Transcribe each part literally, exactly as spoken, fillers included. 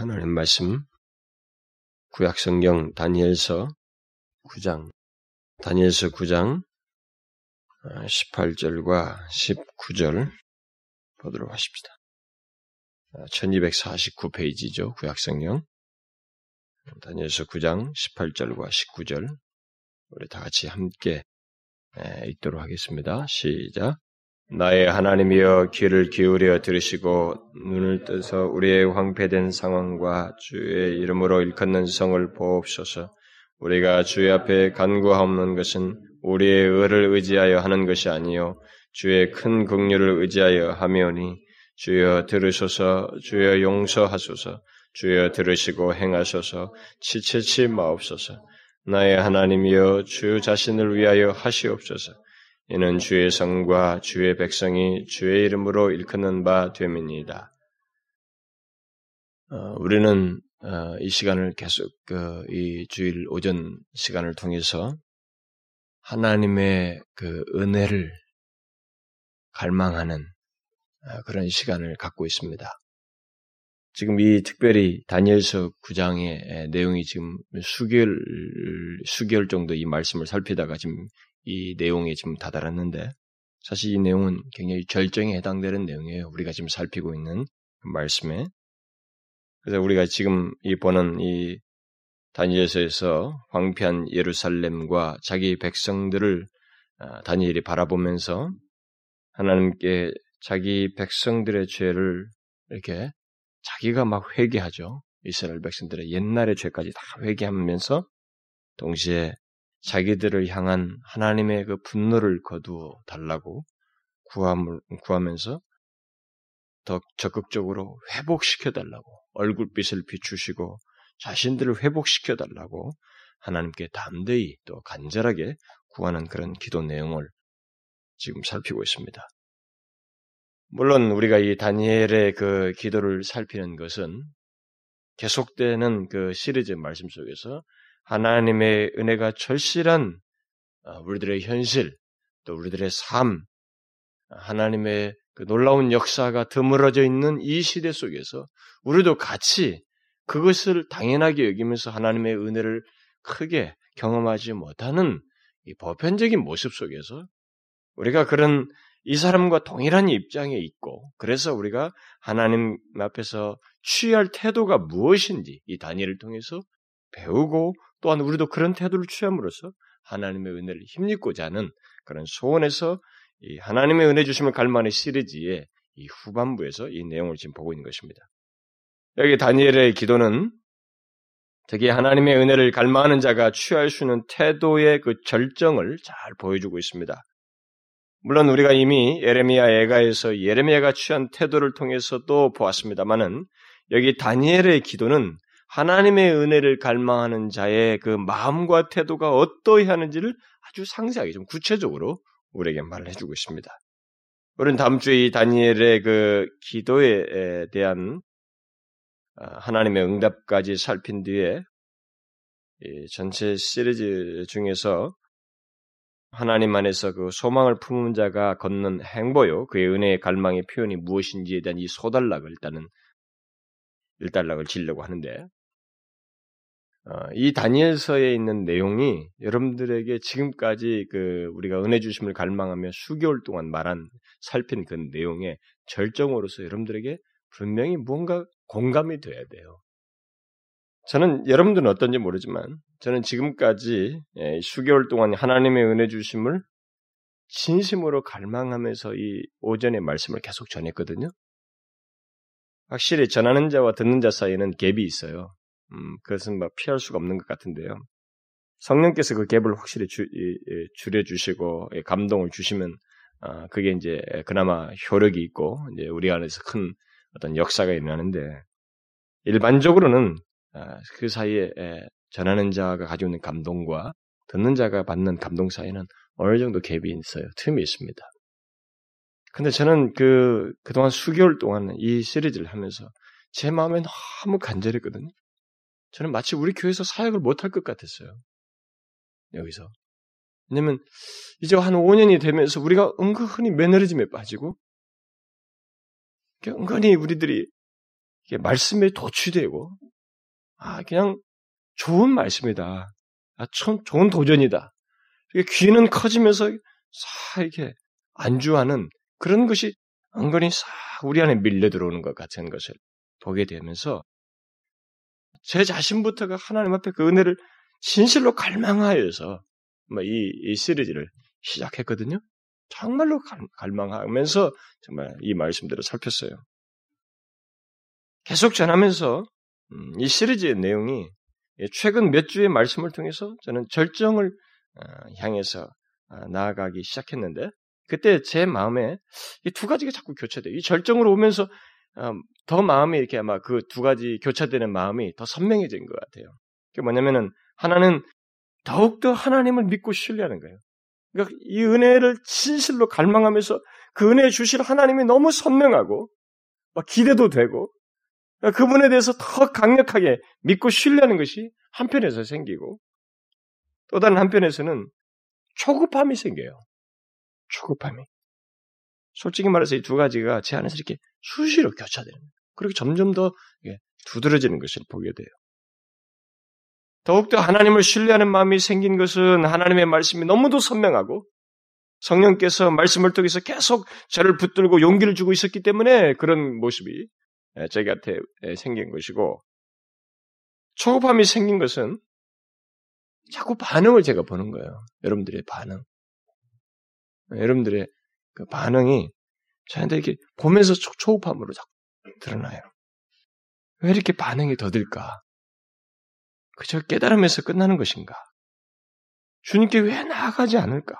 하나님 말씀, 구약성경 다니엘서 구 장, 다니엘서 구 장 십팔 절과 십구 절 보도록 하십시다. 천이백사십구 페이지죠. 구약성경. 다니엘서 구 장 십팔 절과 십구 절 우리 다 같이 함께 읽도록 하겠습니다. 시작. 나의 하나님이여 귀를 기울여 들으시고 눈을 뜨서 우리의 황폐된 상황과 주의 이름으로 일컫는 성을 보옵소서. 우리가 주의 앞에 간구하옵는 것은 우리의 의를 의지하여 하는 것이 아니요 주의 큰 긍휼을 의지하여 하며니 주여 들으소서. 주여 용서하소서. 주여 들으시고 행하소서. 지체치 마옵소서. 나의 하나님이여 주 자신을 위하여 하시옵소서. 이는 주의 성과 주의 백성이 주의 이름으로 일컫는 바 됨이니이다. 어, 우리는 어, 이 시간을 계속 그, 이 주일 오전 시간을 통해서 하나님의 그 은혜를 갈망하는 어, 그런 시간을 갖고 있습니다. 지금 이 특별히 다니엘서 구 장의 내용이 지금 수개월, 수개월 정도 이 말씀을 살피다가 지금 이 내용에 지금 다다랐는데, 사실 이 내용은 굉장히 절정에 해당되는 내용이에요. 우리가 지금 살피고 있는 말씀에. 그래서 우리가 지금 이 보는 이 다니엘서에서 황폐한 예루살렘과 자기 백성들을 다니엘이 바라보면서 하나님께 자기 백성들의 죄를 이렇게 자기가 막 회개하죠. 이스라엘 백성들의 옛날의 죄까지 다 회개하면서 동시에 자기들을 향한 하나님의 그 분노를 거두어 달라고 구함을, 구하면서 더 적극적으로 회복시켜 달라고 얼굴빛을 비추시고 자신들을 회복시켜 달라고 하나님께 담대히 또 간절하게 구하는 그런 기도 내용을 지금 살피고 있습니다. 물론 우리가 이 다니엘의 그 기도를 살피는 것은 계속되는 그 시리즈 말씀 속에서 하나님의 은혜가 절실한 우리들의 현실, 또 우리들의 삶, 하나님의 그 놀라운 역사가 드물어져 있는 이 시대 속에서 우리도 같이 그것을 당연하게 여기면서 하나님의 은혜를 크게 경험하지 못하는 이 보편적인 모습 속에서 우리가 그런 이 사람과 동일한 입장에 있고, 그래서 우리가 하나님 앞에서 취할 태도가 무엇인지 이 다니엘을 통해서 배우고, 또한 우리도 그런 태도를 취함으로써 하나님의 은혜를 힘입고자 하는 그런 소원에서 이 하나님의 은혜 주심을 갈망하는 시리즈의 이 후반부에서 이 내용을 지금 보고 있는 것입니다. 여기 다니엘의 기도는 특히 하나님의 은혜를 갈망하는 자가 취할 수 있는 태도의 그 절정을 잘 보여주고 있습니다. 물론 우리가 이미 예레미야 애가에서 예레미야가 취한 태도를 통해서도 보았습니다만은 여기 다니엘의 기도는 하나님의 은혜를 갈망하는 자의 그 마음과 태도가 어떠해야 하는지를 아주 상세하게 좀 구체적으로 우리에게 말을 해주고 있습니다. 우리는 다음 주에 이 다니엘의 그 기도에 대한 하나님의 응답까지 살핀 뒤에 이 전체 시리즈 중에서 하나님 안에서 그 소망을 품은 자가 걷는 행보요, 그의 은혜의 갈망의 표현이 무엇인지에 대한 이 소단락을 일단은 일단락을 지려고 하는데, 어, 이 다니엘서에 있는 내용이 여러분들에게 지금까지 그 우리가 은혜 주심을 갈망하며 수개월 동안 말한 살핀 그 내용의 절정으로서 여러분들에게 분명히 뭔가 공감이 돼야 돼요. 저는 여러분들은 어떤지 모르지만 저는 지금까지 예, 수개월 동안 하나님의 은혜 주심을 진심으로 갈망하면서 이 오전의 말씀을 계속 전했거든요. 확실히 전하는 자와 듣는 자 사이에는 갭이 있어요. 음, 그것은 막 피할 수가 없는 것 같은데요. 성령께서 그 갭을 확실히 주, 예, 예, 줄여주시고 예, 감동을 주시면 아, 그게 이제 그나마 효력이 있고 이제 우리 안에서 큰 어떤 역사가 일어나는데, 일반적으로는 아, 그 사이에 예, 전하는 자가 가지고 있는 감동과 듣는 자가 받는 감동 사이에는 어느 정도 갭이 있어요. 틈이 있습니다. 근데 저는 그, 그동안 수개월 동안 이 시리즈를 하면서 제 마음에 너무 간절했거든요. 저는 마치 우리 교회에서 사역을 못할 것 같았어요. 여기서. 왜냐면 이제 한 오 년이 되면서 우리가 은근히 매너리즘에 빠지고, 은근히 우리들이 말씀에 도취되고, 아, 그냥 좋은 말씀이다. 아, 참 좋은 도전이다. 귀는 커지면서 싹 이렇게 안주하는 그런 것이 은근히 싹 우리 안에 밀려 들어오는 것 같은 것을 보게 되면서 제 자신부터가 하나님 앞에 그 은혜를 진실로 갈망하여서 이, 이 시리즈를 시작했거든요. 정말로 갈망하면서 정말 이 말씀대로 살폈어요. 계속 전하면서 이 시리즈의 내용이 최근 몇 주의 말씀을 통해서 저는 절정을 향해서 나아가기 시작했는데 그때 제 마음에 이 두 가지가 자꾸 교차돼요. 이 절정으로 오면서 더 마음이 이렇게 아마 그 두 가지 교차되는 마음이 더 선명해진 것 같아요. 그게 뭐냐면은 하나는 더욱더 하나님을 믿고 신뢰하는 거예요. 그러니까 이 은혜를 진실로 갈망하면서 그 은혜 주실 하나님이 너무 선명하고 막 기대도 되고 그러니까 그분에 대해서 더 강력하게 믿고 신뢰하는 것이 한편에서 생기고 또 다른 한편에서는 초급함이 생겨요. 초급함이. 솔직히 말해서 이 두 가지가 제 안에서 이렇게 수시로 교차되는 거예요. 그렇게 점점 더 두드러지는 것을 보게 돼요. 더욱더 하나님을 신뢰하는 마음이 생긴 것은 하나님의 말씀이 너무도 선명하고 성령께서 말씀을 통해서 계속 저를 붙들고 용기를 주고 있었기 때문에 그런 모습이 저희한테 생긴 것이고 초급함이 생긴 것은 자꾸 반응을 제가 보는 거예요. 여러분들의 반응. 여러분들의 그 반응이 저한테 이렇게 보면서 초, 초급함으로 자꾸 드러나요. 왜 이렇게 반응이 더딜까? 그저 깨달음에서 끝나는 것인가? 주님께 왜 나아가지 않을까?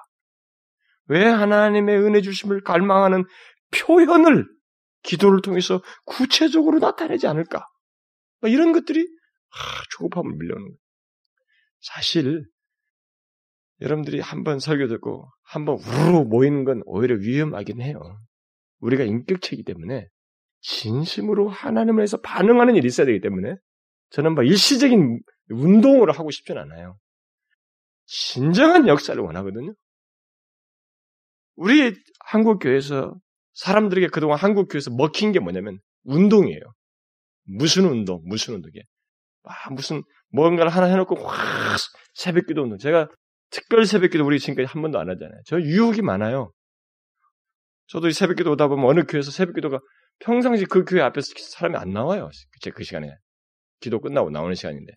왜 하나님의 은혜 주심을 갈망하는 표현을 기도를 통해서 구체적으로 나타내지 않을까? 이런 것들이 아, 초급함을 밀려오는 거예요. 사실 여러분들이 한번 설교 듣고 한번 우르르 모이는 건 오히려 위험하긴 해요. 우리가 인격체이기 때문에 진심으로 하나님을 해서 반응하는 일이 있어야 되기 때문에 저는 막 일시적인 운동으로 하고 싶진 않아요. 진정한 역사를 원하거든요. 우리 한국교회에서 사람들에게 그동안 한국교회에서 먹힌 게 뭐냐면 운동이에요. 무슨 운동, 무슨 운동이에요. 아, 무슨 뭔가를 하나 해놓고 확 새벽기도 운동. 제가 특별 새벽기도 우리 지금까지 한 번도 안 하잖아요. 저 유혹이 많아요. 저도 이 새벽기도 오다 보면 어느 교회에서 새벽기도가 평상시 그 교회 앞에서 사람이 안 나와요. 제 그 시간에 기도 끝나고 나오는 시간인데.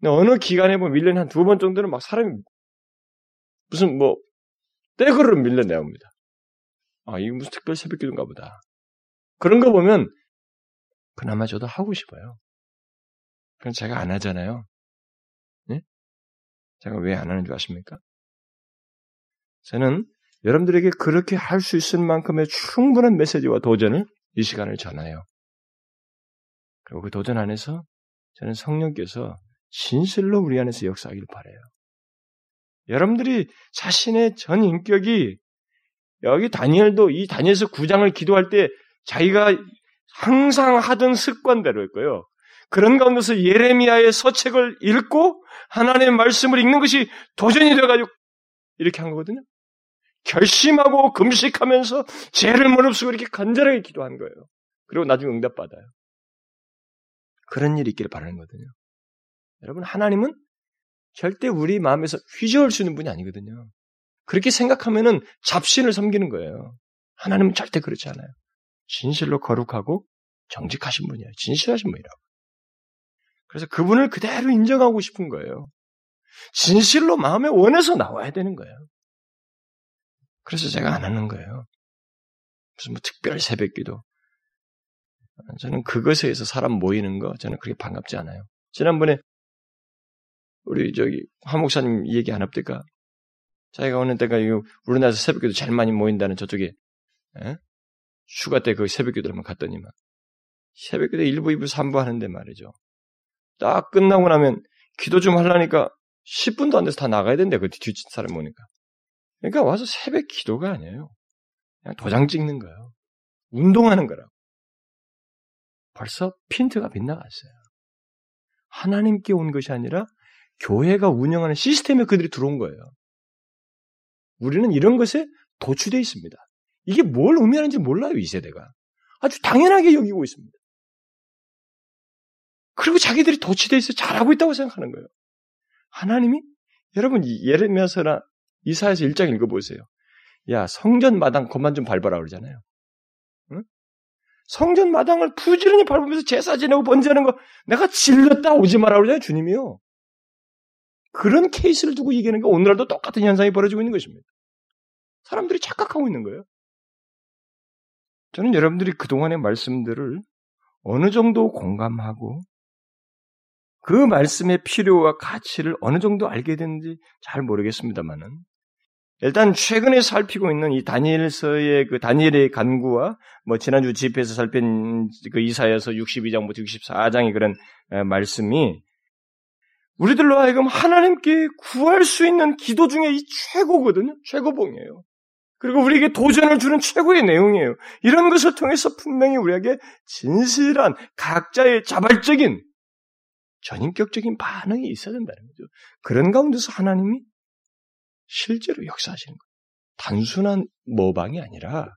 근데 어느 기간에 보면 일 년에 한 두 번 정도는 막 사람이 무슨 뭐 떼거로 밀려나옵니다. 아, 이게 무슨 특별 새벽기도인가 보다. 그런 거 보면 그나마 저도 하고 싶어요. 그럼 제가 안 하잖아요. 네? 제가 왜 안 하는 줄 아십니까? 저는 여러분들에게 그렇게 할 수 있을 만큼의 충분한 메시지와 도전을 이 시간을 전해요. 그리고 그 도전 안에서 저는 성령께서 진실로 우리 안에서 역사하길 바라요. 여러분들이 자신의 전 인격이 여기 다니엘도 이 다니엘서 구 장을 기도할 때 자기가 항상 하던 습관대로 했고요. 그런 가운데서 예레미야의 서책을 읽고 하나님의 말씀을 읽는 것이 도전이 돼가지고 이렇게 한 거거든요. 결심하고 금식하면서 죄를 무릅쓰고 이렇게 간절하게 기도한 거예요. 그리고 나중에 응답받아요. 그런 일이 있기를 바라는 거거든요. 여러분 하나님은 절대 우리 마음에서 휘저을 수 있는 분이 아니거든요. 그렇게 생각하면은 잡신을 섬기는 거예요. 하나님은 절대 그렇지 않아요. 진실로 거룩하고 정직하신 분이에요. 진실하신 분이라고. 그래서 그분을 그대로 인정하고 싶은 거예요. 진실로 마음에 원해서 나와야 되는 거예요. 그래서 제가 안 하는 거예요. 무슨 뭐 특별 새벽기도. 저는 그것에 의해서 사람 모이는 거 저는 그렇게 반갑지 않아요. 지난번에 우리 저기 한 목사님 얘기 안 합니까? 자기가 오는 때가 우리나라에서 새벽기도 제일 많이 모인다는 저쪽에 에? 휴가 때 그 새벽기도를 한번 갔더니만 새벽기도 일 부, 이 부, 삼 부 하는데 말이죠. 딱 끝나고 나면 기도 좀 하려니까 십 분도 안 돼서 다 나가야 된대. 그 뒤 사람 오니까. 그러니까 와서 새벽 기도가 아니에요. 그냥 도장 찍는 거예요. 운동하는 거라고. 벌써 핀트가 빗나갔어요. 하나님께 온 것이 아니라 교회가 운영하는 시스템에 그들이 들어온 거예요. 우리는 이런 것에 도취되어 있습니다. 이게 뭘 의미하는지 몰라요. 이 세대가. 아주 당연하게 여기고 있습니다. 그리고 자기들이 도취되어 있어 잘하고 있다고 생각하는 거예요. 하나님이, 여러분 예레미야서나 이사야서 일 장 읽어보세요. 야, 성전 마당 그만 좀 밟아라 그러잖아요. 응? 성전 마당을 부지런히 밟으면서 제사 지내고 번제하는 거 내가 질렀다 오지 마라 그러잖아요. 주님이요. 그런 케이스를 두고 얘기하는 게 오늘날도 똑같은 현상이 벌어지고 있는 것입니다. 사람들이 착각하고 있는 거예요. 저는 여러분들이 그동안의 말씀들을 어느 정도 공감하고 그 말씀의 필요와 가치를 어느 정도 알게 됐는지 잘 모르겠습니다만은 일단 최근에 살피고 있는 이 다니엘서의 그 다니엘의 간구와 뭐 지난주 집회에서 살핀 그 이사야서 육십이 장부터 육십사 장의 그런 말씀이 우리들로 하여금 하나님께 구할 수 있는 기도 중에 이 최고거든요. 최고봉이에요. 그리고 우리에게 도전을 주는 최고의 내용이에요. 이런 것을 통해서 분명히 우리에게 진실한 각자의 자발적인 전인격적인 반응이 있어야 된다는 거죠. 그런 가운데서 하나님이 실제로 역사하시는 거예요. 단순한 모방이 아니라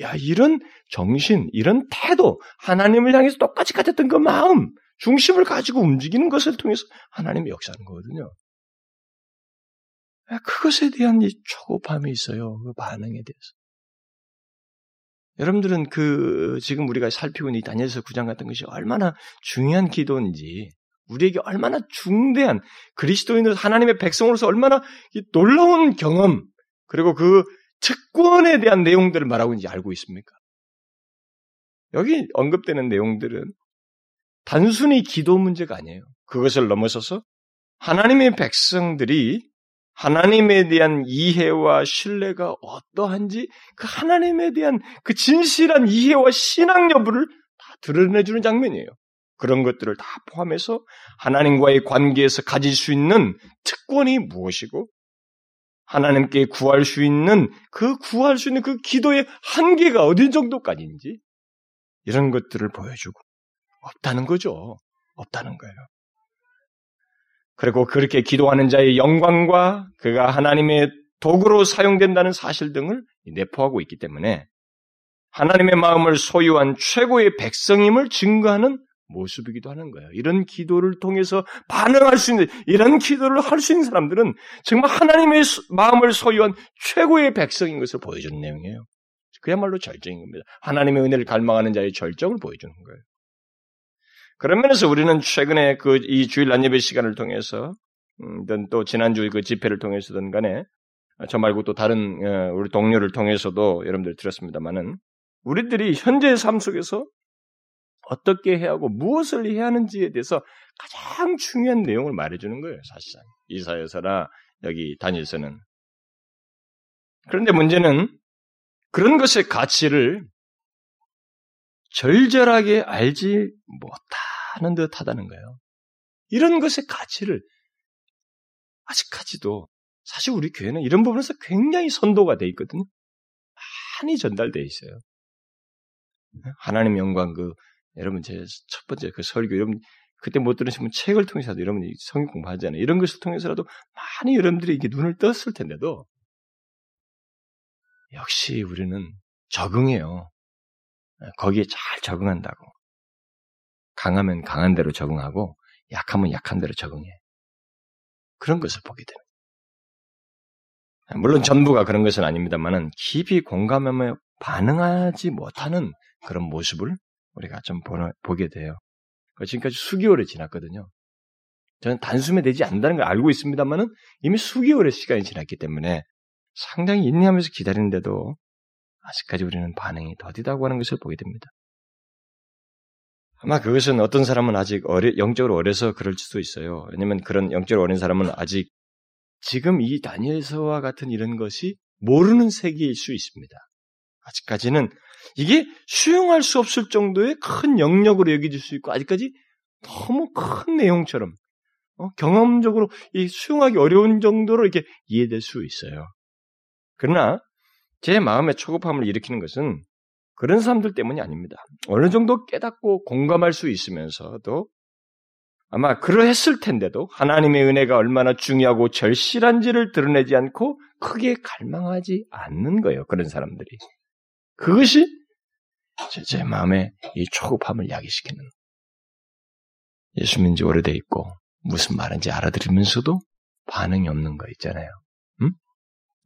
야, 이런 정신, 이런 태도, 하나님을 향해서 똑같이 가졌던 그 마음, 중심을 가지고 움직이는 것을 통해서 하나님이 역사하는 거거든요. 그것에 대한 이 초급함이 있어요. 그 반응에 대해서. 여러분들은 그 지금 우리가 살피고 있는 이 다니엘서 구 장 같은 것이 얼마나 중요한 기도인지, 우리에게 얼마나 중대한 그리스도인으로 하나님의 백성으로서 얼마나 이 놀라운 경험 그리고 그 특권에 대한 내용들을 말하고 있는지 알고 있습니까? 여기 언급되는 내용들은 단순히 기도 문제가 아니에요. 그것을 넘어서서 하나님의 백성들이 하나님에 대한 이해와 신뢰가 어떠한지 그 하나님에 대한 그 진실한 이해와 신앙 여부를 다 드러내주는 장면이에요. 그런 것들을 다 포함해서 하나님과의 관계에서 가질 수 있는 특권이 무엇이고 하나님께 구할 수 있는 그 구할 수 있는 그 기도의 한계가 어느 정도까지인지 이런 것들을 보여주고 없다는 거죠. 없다는 거예요. 그리고 그렇게 기도하는 자의 영광과 그가 하나님의 도구로 사용된다는 사실 등을 내포하고 있기 때문에 하나님의 마음을 소유한 최고의 백성임을 증거하는 모습이기도 하는 거예요. 이런 기도를 통해서 반응할 수 있는, 이런 기도를 할 수 있는 사람들은 정말 하나님의 마음을 소유한 최고의 백성인 것을 보여주는 내용이에요. 그야말로 절정인 겁니다. 하나님의 은혜를 갈망하는 자의 절정을 보여주는 거예요. 그런 면에서 우리는 최근에 그 이 주일 안예배 시간을 통해서, 음, 또 지난주 그 집회를 통해서든 간에, 저 말고 또 다른, 어, 우리 동료를 통해서도 여러분들 들었습니다만은, 우리들이 현재의 삶 속에서 어떻게 해야 하고 무엇을 해야 하는지에 대해서 가장 중요한 내용을 말해주는 거예요, 사실상. 이사야서나 여기 다니엘서는. 그런데 문제는 그런 것의 가치를 절절하게 알지 못하는 듯 하다는 거예요. 이런 것의 가치를 아직까지도 사실 우리 교회는 이런 부분에서 굉장히 선도가 돼 있거든요. 많이 전달되어 있어요. 하나님 영광 그 여러분 제 첫 번째 그 설교 여러분 그때 못 들으시면 책을 통해서라도 여러분이 성경 공부하잖아요. 이런 것을 통해서라도 많이 여러분들이 이게 눈을 떴을 텐데도 역시 우리는 적응해요. 거기에 잘 적응한다고. 강하면 강한 대로 적응하고 약하면 약한 대로 적응해. 그런 것을 보게 됩니다. 물론 전부가 그런 것은 아닙니다만은 깊이 공감하며 반응하지 못하는 그런 모습을 우리가 좀 보나, 보게 돼요. 지금까지 수개월이 지났거든요. 저는 단숨에 되지 않는다는 걸 알고 있습니다만은 이미 수개월의 시간이 지났기 때문에 상당히 인내하면서 기다리는데도 아직까지 우리는 반응이 더디다고 하는 것을 보게 됩니다. 아마 그것은 어떤 사람은 아직 어려, 영적으로 어려서 그럴 수도 있어요. 왜냐하면 그런 영적으로 어린 사람은 아직 지금 이 다니엘서와 같은 이런 것이 모르는 세계일 수 있습니다. 아직까지는 이게 수용할 수 없을 정도의 큰 영역으로 여겨질 수 있고 아직까지 너무 큰 내용처럼 어? 경험적으로 이 수용하기 어려운 정도로 이렇게 이해될 수 있어요. 그러나 제 마음의 초급함을 일으키는 것은 그런 사람들 때문이 아닙니다. 어느 정도 깨닫고 공감할 수 있으면서도 아마 그러했을 텐데도 하나님의 은혜가 얼마나 중요하고 절실한지를 드러내지 않고 크게 갈망하지 않는 거예요. 그런 사람들이. 그것이 제, 제 마음의 이 초급함을 야기시키는 예수 믿은 지 오래돼 있고 무슨 말인지 알아들으면서도 반응이 없는 거 있잖아요. 음?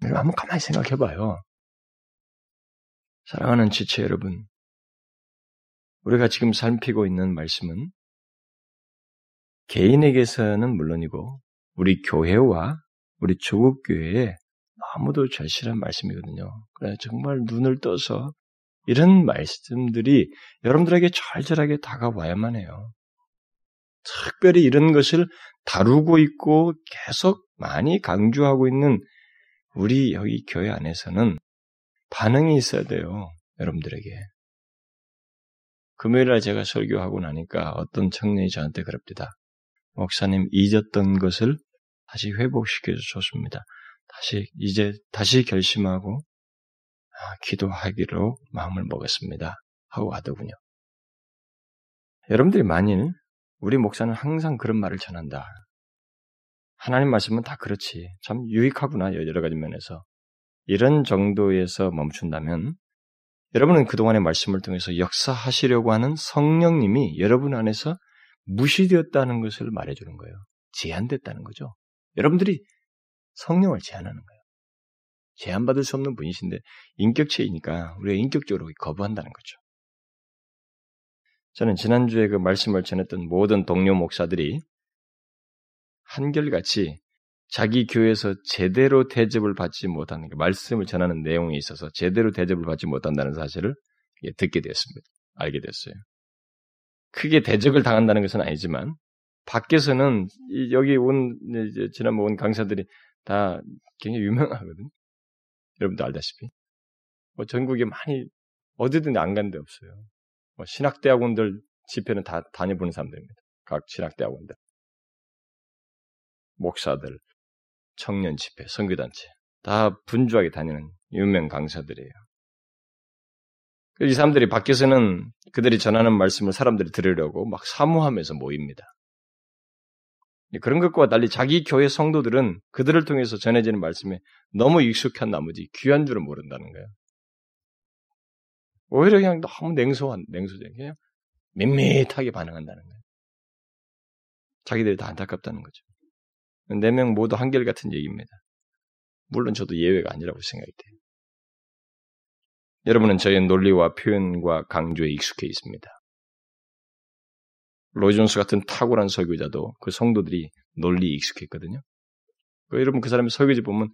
한번 가만히 생각해봐요. 사랑하는 지체 여러분, 우리가 지금 살피고 있는 말씀은 개인에게서는 물론이고 우리 교회와 우리 조국 교회에 너무도 절실한 말씀이거든요. 그래서 정말 눈을 떠서 이런 말씀들이 여러분들에게 절절하게 다가와야만 해요. 특별히 이런 것을 다루고 있고 계속 많이 강조하고 있는 우리 여기 교회 안에서는 반응이 있어야 돼요. 여러분들에게. 금요일날 제가 설교하고 나니까 어떤 청년이 저한테 그럽니다. 목사님, 잊었던 것을 다시 회복시켜 주셨습니다. 다시, 이제 다시 결심하고 아, 기도하기로 마음을 먹었습니다. 하고 하더군요. 여러분들이 만일 우리 목사는 항상 그런 말을 전한다. 하나님 말씀은 다 그렇지. 참 유익하구나. 여러 가지 면에서. 이런 정도에서 멈춘다면 여러분은 그동안의 말씀을 통해서 역사하시려고 하는 성령님이 여러분 안에서 무시되었다는 것을 말해주는 거예요. 제한됐다는 거죠. 여러분들이 성령을 제한하는 거예요. 제한받을 수 없는 분이신데 인격체이니까 우리가 인격적으로 거부한다는 거죠. 저는 지난주에 그 말씀을 전했던 모든 동료 목사들이 한결같이 자기 교회에서 제대로 대접을 받지 못하는 게 말씀을 전하는 내용에 있어서 제대로 대접을 받지 못한다는 사실을 듣게 되었습니다. 알게 됐어요. 크게 대적을 당한다는 것은 아니지만 밖에서는 여기 온 지난번 온 강사들이 다 굉장히 유명하거든요. 여러분도 알다시피 뭐 전국에 많이 어디든 안 간 데 없어요. 뭐 신학대학원들 집회는 다 다녀보는 사람들입니다. 각 신학대학원들, 목사들, 청년 집회, 선교단체 다 분주하게 다니는 유명 강사들이에요. 이 사람들이 밖에서는 그들이 전하는 말씀을 사람들이 들으려고 막 사모하면서 모입니다. 그런 것과 달리 자기 교회 성도들은 그들을 통해서 전해지는 말씀에 너무 익숙한 나머지 귀한 줄은 모른다는 거예요. 오히려 그냥 너무 냉소한, 냉소적이에요. 그냥 밋밋하게 반응한다는 거예요. 자기들이 다 안타깝다는 거죠. 네 명 모두 한결같은 얘기입니다. 물론 저도 예외가 아니라고 생각이 돼요. 여러분은 저의 논리와 표현과 강조에 익숙해 있습니다. 로이존스 같은 탁월한 설교자도 그 성도들이 논리에 익숙했거든요. 여러분 그 사람의 설교지 보면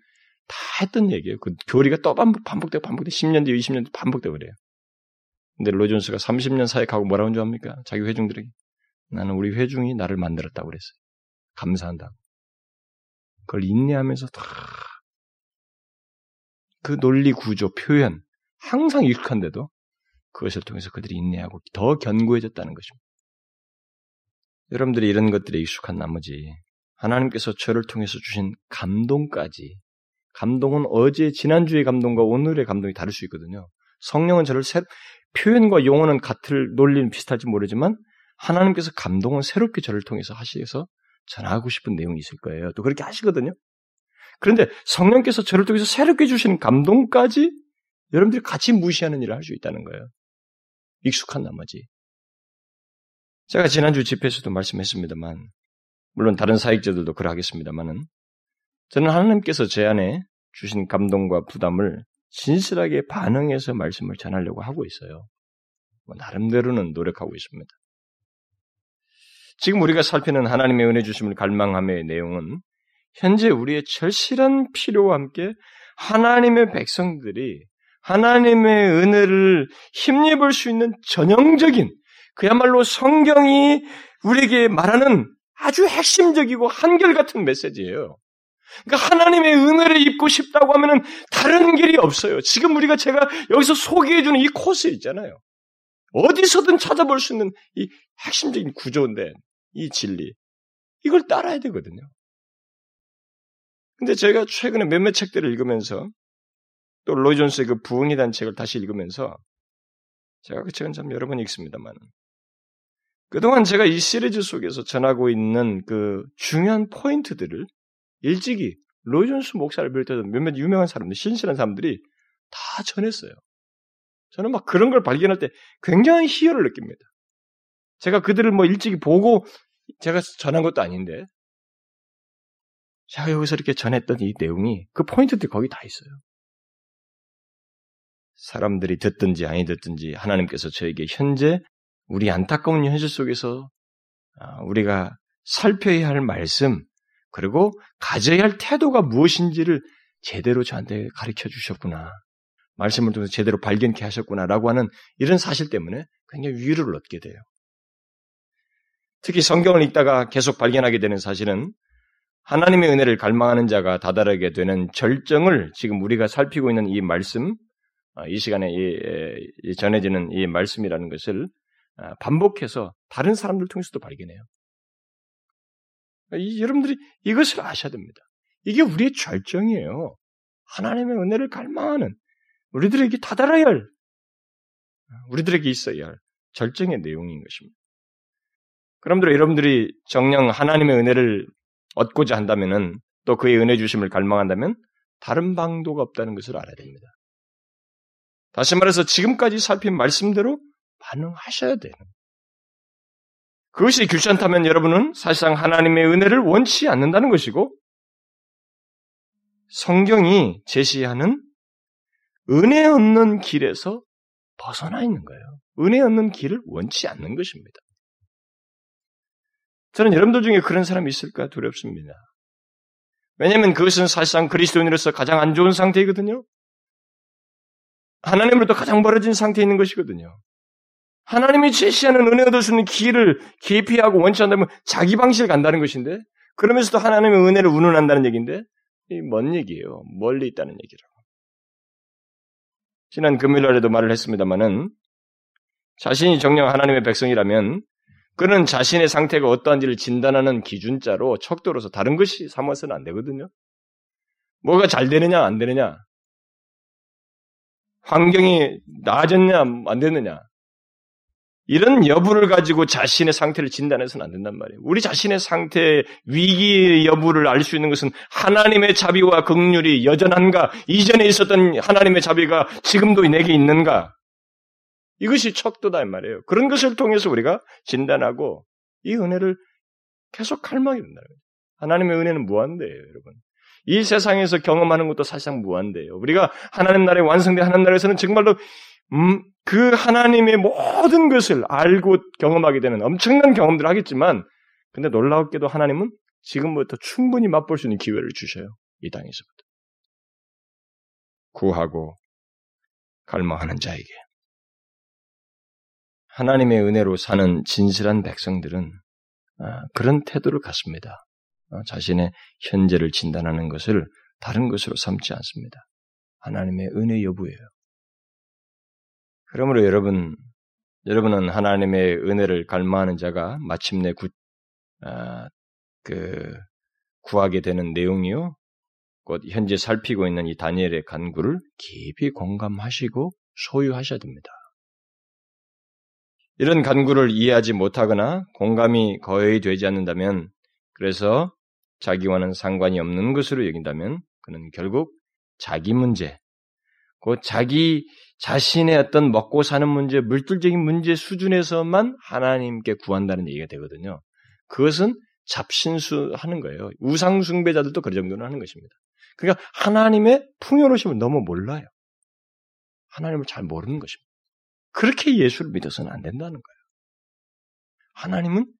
다 했던 얘기예요. 그 교리가 또 반복, 반복되고 반복되고 십 년 뒤, 이십 년 뒤 반복되고 그래요. 근데 로이존스가 삼십 년 사역하고 뭐라고 한 줄 압니까? 자기 회중들에게. 나는 우리 회중이 나를 만들었다고 그랬어요. 감사한다고. 그걸 인내하면서 다 그 논리 구조, 표현 항상 익숙한데도 그것을 통해서 그들이 인내하고 더 견고해졌다는 것입니다. 여러분들이 이런 것들에 익숙한 나머지 하나님께서 저를 통해서 주신 감동까지, 감동은 어제 지난주의 감동과 오늘의 감동이 다를 수 있거든요. 성령은 저를 새, 표현과 용어는 같을 논리는 비슷할지 모르지만 하나님께서 감동은 새롭게 저를 통해서 하셔서 전하고 싶은 내용이 있을 거예요. 또 그렇게 하시거든요. 그런데 성령께서 저를 통해서 새롭게 주시는 감동까지 여러분들이 같이 무시하는 일을 할 수 있다는 거예요. 익숙한 나머지. 제가 지난주 집회에서도 말씀했습니다만, 물론 다른 사역자들도 그러하겠습니다만은, 저는 하나님께서 제 안에 주신 감동과 부담을 진실하게 반응해서 말씀을 전하려고 하고 있어요. 뭐 나름대로는 노력하고 있습니다. 지금 우리가 살피는 하나님의 은혜 주심을 갈망함의 내용은 현재 우리의 절실한 필요와 함께 하나님의 백성들이 하나님의 은혜를 힘입을 수 있는 전형적인, 그야말로 성경이 우리에게 말하는 아주 핵심적이고 한결같은 메시지예요. 그러니까 하나님의 은혜를 입고 싶다고 하면은 다른 길이 없어요. 지금 우리가 제가 여기서 소개해주는 이 코스 있잖아요. 어디서든 찾아볼 수 있는 이 핵심적인 구조인데, 이 진리. 이걸 따라야 되거든요. 근데 제가 최근에 몇몇 책들을 읽으면서 또 로이존스의 그 부흥이라는 책을 다시 읽으면서 제가 그 책은 참 여러 번 읽습니다만 그동안 제가 이 시리즈 속에서 전하고 있는 그 중요한 포인트들을 일찍이 로이존스 목사를 비롯해서 몇몇 유명한 사람들, 신실한 사람들이 다 전했어요. 저는 막 그런 걸 발견할 때 굉장히 희열을 느낍니다. 제가 그들을 뭐 일찍이 보고 제가 전한 것도 아닌데 제가 여기서 이렇게 전했던 이 내용이 그 포인트들이 거기 다 있어요. 사람들이 듣든지 아니 듣든지 하나님께서 저에게 현재 우리 안타까운 현실 속에서 우리가 살펴야 할 말씀 그리고 가져야 할 태도가 무엇인지를 제대로 저한테 가르쳐 주셨구나. 말씀을 통해서 제대로 발견케 하셨구나라고 하는 이런 사실 때문에 굉장히 위로를 얻게 돼요. 특히 성경을 읽다가 계속 발견하게 되는 사실은 하나님의 은혜를 갈망하는 자가 다다르게 되는 절정을 지금 우리가 살피고 있는 이 말씀, 이 시간에 전해지는 이 말씀이라는 것을 반복해서 다른 사람들 통해서도 발견해요. 여러분들이 이것을 아셔야 됩니다. 이게 우리의 절정이에요. 하나님의 은혜를 갈망하는 우리들에게 다다라야 할, 우리들에게 있어야 할 절정의 내용인 것입니다. 그러므로 여러분들이 정녕 하나님의 은혜를 얻고자 한다면 또 그의 은혜 주심을 갈망한다면 다른 방도가 없다는 것을 알아야 됩니다. 다시 말해서 지금까지 살핀 말씀대로 반응하셔야 되는 그것이 귀찮다면 여러분은 사실상 하나님의 은혜를 원치 않는다는 것이고 성경이 제시하는 은혜 얻는 길에서 벗어나 있는 거예요. 은혜 얻는 길을 원치 않는 것입니다. 저는 여러분들 중에 그런 사람이 있을까 두렵습니다. 왜냐하면 그것은 사실상 그리스도인으로서 가장 안 좋은 상태이거든요. 하나님으로부터 가장 멀어진 상태에 있는 것이거든요. 하나님이 제시하는 은혜 얻을 수 있는 길을 기피하고 원치 않다면 자기 방식을 간다는 것인데 그러면서도 하나님의 은혜를 운운한다는 얘기인데 이 뭔 얘기예요? 멀리 있다는 얘기라고. 지난 금요일날에도 말을 했습니다마는 자신이 정녕 하나님의 백성이라면 그는 자신의 상태가 어떠한지를 진단하는 기준자로 척도로서 다른 것이 삼아서는 안 되거든요. 뭐가 잘 되느냐 안 되느냐 환경이 나아졌냐 안 되느냐 이런 여부를 가지고 자신의 상태를 진단해서는 안 된단 말이에요. 우리 자신의 상태의 위기 여부를 알 수 있는 것은 하나님의 자비와 긍휼이 여전한가, 이전에 있었던 하나님의 자비가 지금도 내게 있는가. 이것이 척도다 이 말이에요. 그런 것을 통해서 우리가 진단하고 이 은혜를 계속 갈망이 된다. 하나님의 은혜는 무한대예요, 여러분. 이 세상에서 경험하는 것도 사실상 무한대예요. 우리가 하나님 나라에 완성된 하나님 나라에서는 정말로 음, 그 하나님의 모든 것을 알고 경험하게 되는 엄청난 경험들을 하겠지만 근데 놀랍게도 하나님은 지금부터 충분히 맛볼 수 있는 기회를 주셔요. 이 땅에서부터. 구하고 갈망하는 자에게. 하나님의 은혜로 사는 진실한 백성들은 그런 태도를 갖습니다. 자신의 현재를 진단하는 것을 다른 것으로 삼지 않습니다. 하나님의 은혜 여부예요. 그러므로 여러분, 여러분은 하나님의 은혜를 갈망하는 자가 마침내 구, 아, 그, 구하게 되는 내용이요. 곧 현재 살피고 있는 이 다니엘의 간구를 깊이 공감하시고 소유하셔야 됩니다. 이런 간구를 이해하지 못하거나 공감이 거의 되지 않는다면, 그래서 자기와는 상관이 없는 것으로 여긴다면, 그는 결국 자기 문제, 곧 자기 자신의 어떤 먹고 사는 문제, 물질적인 문제 수준에서만 하나님께 구한다는 얘기가 되거든요. 그것은 잡신수하는 거예요. 우상숭배자들도 그 정도는 하는 것입니다. 그러니까 하나님의 풍요로우심을 너무 몰라요. 하나님을 잘 모르는 것입니다. 그렇게 예수를 믿어서는 안 된다는 거예요. 하나님은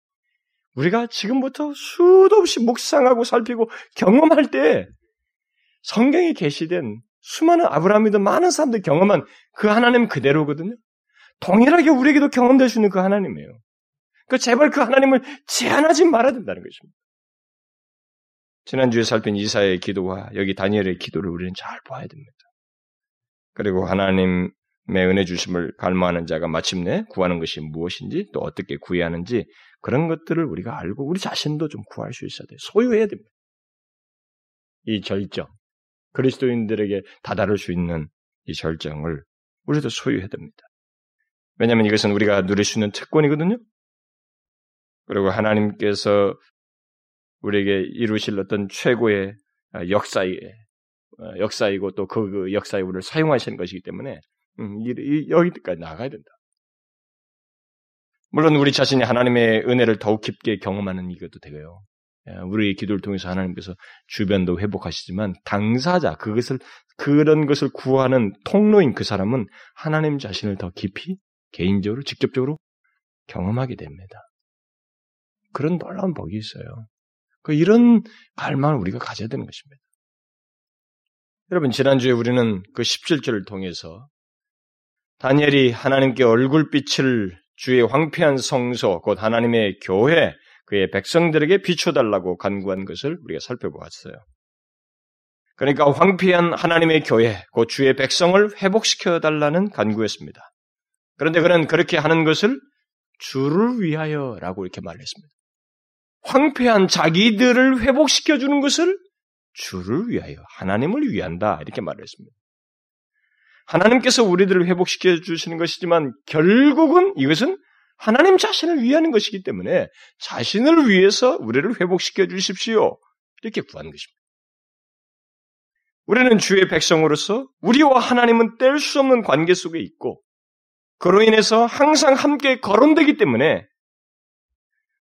우리가 지금부터 수도 없이 묵상하고 살피고 경험할 때 성경에 게시된 수많은 아브라함이든 많은 사람들이 경험한 그 하나님 그대로거든요. 동일하게 우리에게도 경험될 수 있는 그 하나님이에요. 그러니까 제발 그 하나님을 제한하지 말아야 된다는 것입니다. 지난주에 살핀 이사야의 기도와 여기 다니엘의 기도를 우리는 잘 봐야 됩니다. 그리고 하나님의 은혜 주심을 갈망하는 자가 마침내 구하는 것이 무엇인지 또 어떻게 구해야 하는지 그런 것들을 우리가 알고 우리 자신도 좀 구할 수 있어야 돼요. 소유해야 됩니다. 이 절정. 그리스도인들에게 다다를 수 있는 이 절정을 우리도 소유해야 됩니다. 왜냐하면 이것은 우리가 누릴 수 있는 특권이거든요. 그리고 하나님께서 우리에게 이루실 어떤 최고의 역사의, 역사이고 또 그 역사에 우리를 사용하시는 것이기 때문에 여기까지 나가야 된다. 물론 우리 자신이 하나님의 은혜를 더욱 깊게 경험하는 이것도 되고요. 우리의 기도를 통해서 하나님께서 주변도 회복하시지만 당사자, 그것을, 그런 것을 구하는 통로인 그 사람은 하나님 자신을 더 깊이 개인적으로, 직접적으로 경험하게 됩니다. 그런 놀라운 복이 있어요. 이런 갈망을 우리가 가져야 되는 것입니다. 여러분, 지난주에 우리는 그 십칠 절을 통해서 다니엘이 하나님께 얼굴빛을 주의 황폐한 성소, 곧 하나님의 교회, 그의 백성들에게 비춰달라고 간구한 것을 우리가 살펴보았어요. 그러니까 황폐한 하나님의 교회, 곧 주의 백성을 회복시켜달라는 간구였습니다. 그런데 그는 그렇게 하는 것을 주를 위하여라고 이렇게 말했습니다. 황폐한 자기들을 회복시켜주는 것을 주를 위하여, 하나님을 위한다 이렇게 말했습니다. 하나님께서 우리들을 회복시켜주시는 것이지만 결국은 이것은 하나님 자신을 위하는 것이기 때문에 자신을 위해서 우리를 회복시켜 주십시오 이렇게 구하는 것입니다. 우리는 주의 백성으로서 우리와 하나님은 뗄 수 없는 관계 속에 있고 그로 인해서 항상 함께 거론되기 때문에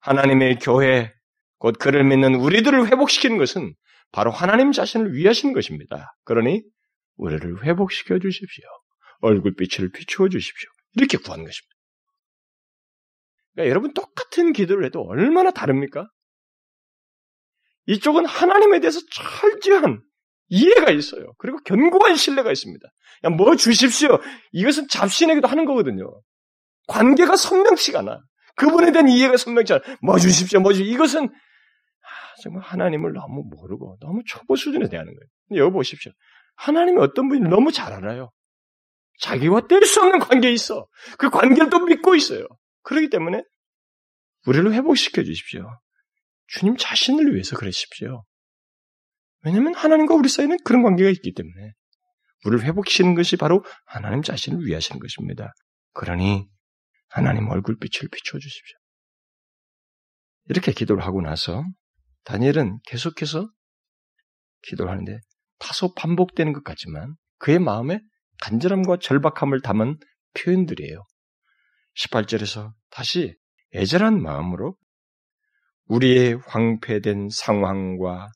하나님의 교회, 곧 그를 믿는 우리들을 회복시키는 것은 바로 하나님 자신을 위하신 것입니다. 그러니 우리를 회복시켜 주십시오. 얼굴빛을 비추어 주십시오. 이렇게 구하는 것입니다. 그러니까 여러분, 똑같은 기도를 해도 얼마나 다릅니까? 이쪽은 하나님에 대해서 철저한 이해가 있어요. 그리고 견고한 신뢰가 있습니다. 야, 뭐 주십시오. 이것은 잡신에게도 하는 거거든요. 관계가 선명치가 않아. 그분에 대한 이해가 선명치 않아. 뭐 주십시오. 뭐 주십시오. 이것은 정말 하나님을 너무 모르고 너무 초보 수준에 대하는 거예요. 여보십시오. 하나님이 어떤 분인지 너무 잘 알아요. 자기와 뗄 수 없는 관계에 있어. 그 관계를 또 믿고 있어요. 그렇기 때문에 우리를 회복시켜 주십시오. 주님 자신을 위해서 그러십시오. 왜냐하면 하나님과 우리 사이는 그런 관계가 있기 때문에 우리를 회복시키는 것이 바로 하나님 자신을 위하시는 것입니다. 그러니 하나님 얼굴빛을 비춰주십시오. 이렇게 기도를 하고 나서 다니엘은 계속해서 기도를 하는데 다소 반복되는 것 같지만 그의 마음에 간절함과 절박함을 담은 표현들이에요. 십팔 절에서 다시 애절한 마음으로 우리의 황폐된 상황과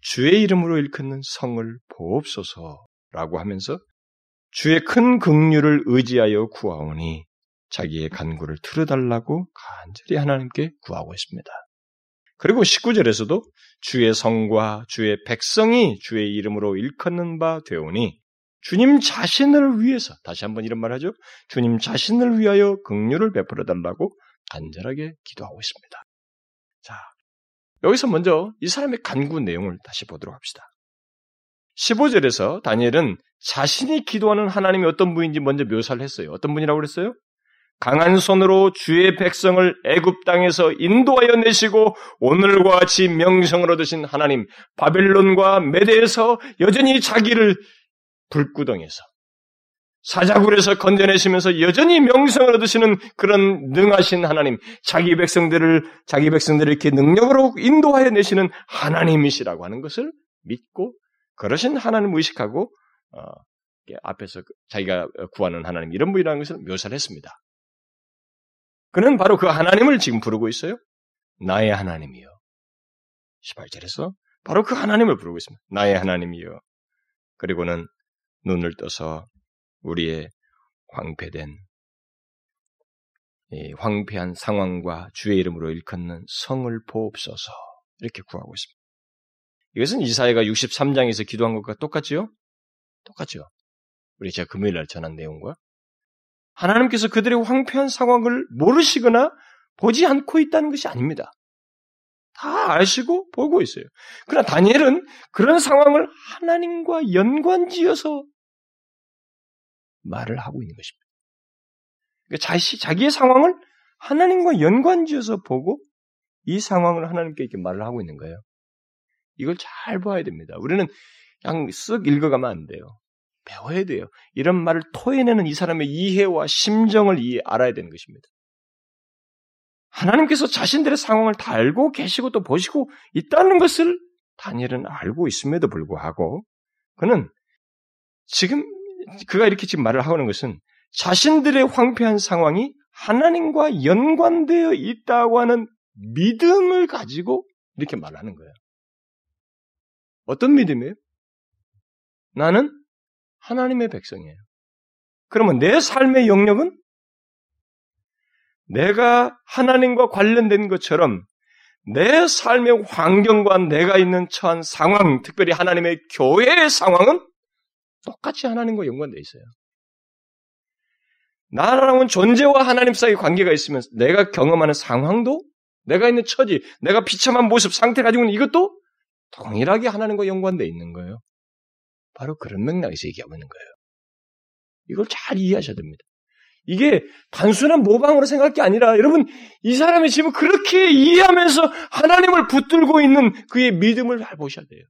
주의 이름으로 일컫는 성을 보옵소서라고 하면서 주의 큰 긍휼을 의지하여 구하오니 자기의 간구를 들어달라고 간절히 하나님께 구하고 있습니다. 그리고 십구 절에서도 주의 성과 주의 백성이 주의 이름으로 일컫는 바 되오니 주님 자신을 위해서, 다시 한번 이런 말 하죠. 주님 자신을 위하여 긍휼을 베풀어 달라고 간절하게 기도하고 있습니다. 자, 여기서 먼저 이 사람의 간구 내용을 다시 보도록 합시다. 십오 절에서 다니엘은 자신이 기도하는 하나님이 어떤 분인지 먼저 묘사를 했어요. 어떤 분이라고 그랬어요? 강한 손으로 주의 백성을 애굽 땅에서 인도하여 내시고 오늘과 같이 명성을 얻으신 하나님, 바벨론과 메대에서 여전히 자기를 불구덩이에서 사자굴에서 건져내시면서 여전히 명성을 얻으시는 그런 능하신 하나님, 자기 백성들을 자기 백성들을 이렇게 능력으로 인도하여 내시는 하나님이시라고 하는 것을 믿고 그러신 하나님을 의식하고 어, 앞에서 자기가 구하는 하나님 이런 분이라는 것을 묘사를 했습니다. 그는 바로 그 하나님을 지금 부르고 있어요. 나의 하나님이요. 십팔 절에서 바로 그 하나님을 부르고 있습니다. 나의 하나님이요. 그리고는 눈을 떠서 우리의 황폐된 이 황폐한 상황과 주의 이름으로 일컫는 성을 보옵소서 이렇게 구하고 있습니다. 이것은 이사야가 육십삼 장에서 기도한 것과 똑같지요? 똑같죠. 우리 제가 금요일 날 전한 내용과 하나님께서 그들의 황폐한 상황을 모르시거나 보지 않고 있다는 것이 아닙니다. 다 아시고 보고 있어요. 그러나 다니엘은 그런 상황을 하나님과 연관지어서 말을 하고 있는 것입니다. 그러니까 자시, 자기의 상황을 하나님과 연관지어서 보고 이 상황을 하나님께 이렇게 말을 하고 있는 거예요. 이걸 잘 봐야 됩니다. 우리는 그냥 쓱 읽어가면 안 돼요. 배워야 돼요. 이런 말을 토해내는 이 사람의 이해와 심정을 이해, 알아야 되는 것입니다. 하나님께서 자신들의 상황을 다 알고 계시고 또 보시고 있다는 것을 다니엘은 알고 있음에도 불구하고 그는 지금 그가 이렇게 지금 말을 하고 있는 것은 자신들의 황폐한 상황이 하나님과 연관되어 있다고 하는 믿음을 가지고 이렇게 말하는 거예요. 어떤 믿음이에요? 나는 하나님의 백성이에요. 그러면 내 삶의 영역은 내가 하나님과 관련된 것처럼 내 삶의 환경과 내가 있는 처한 상황, 특별히 하나님의 교회의 상황은 똑같이 하나님과 연관되어 있어요. 나라랑은 존재와 하나님 사이의 관계가 있으면서 내가 경험하는 상황도, 내가 있는 처지, 내가 비참한 모습, 상태 가지고 있는 이것도 동일하게 하나님과 연관되어 있는 거예요. 바로 그런 맥락에서 얘기하고 있는 거예요. 이걸 잘 이해하셔야 됩니다. 이게 단순한 모방으로 생각할 게 아니라 여러분 이 사람이 지금 그렇게 이해하면서 하나님을 붙들고 있는 그의 믿음을 잘 보셔야 돼요.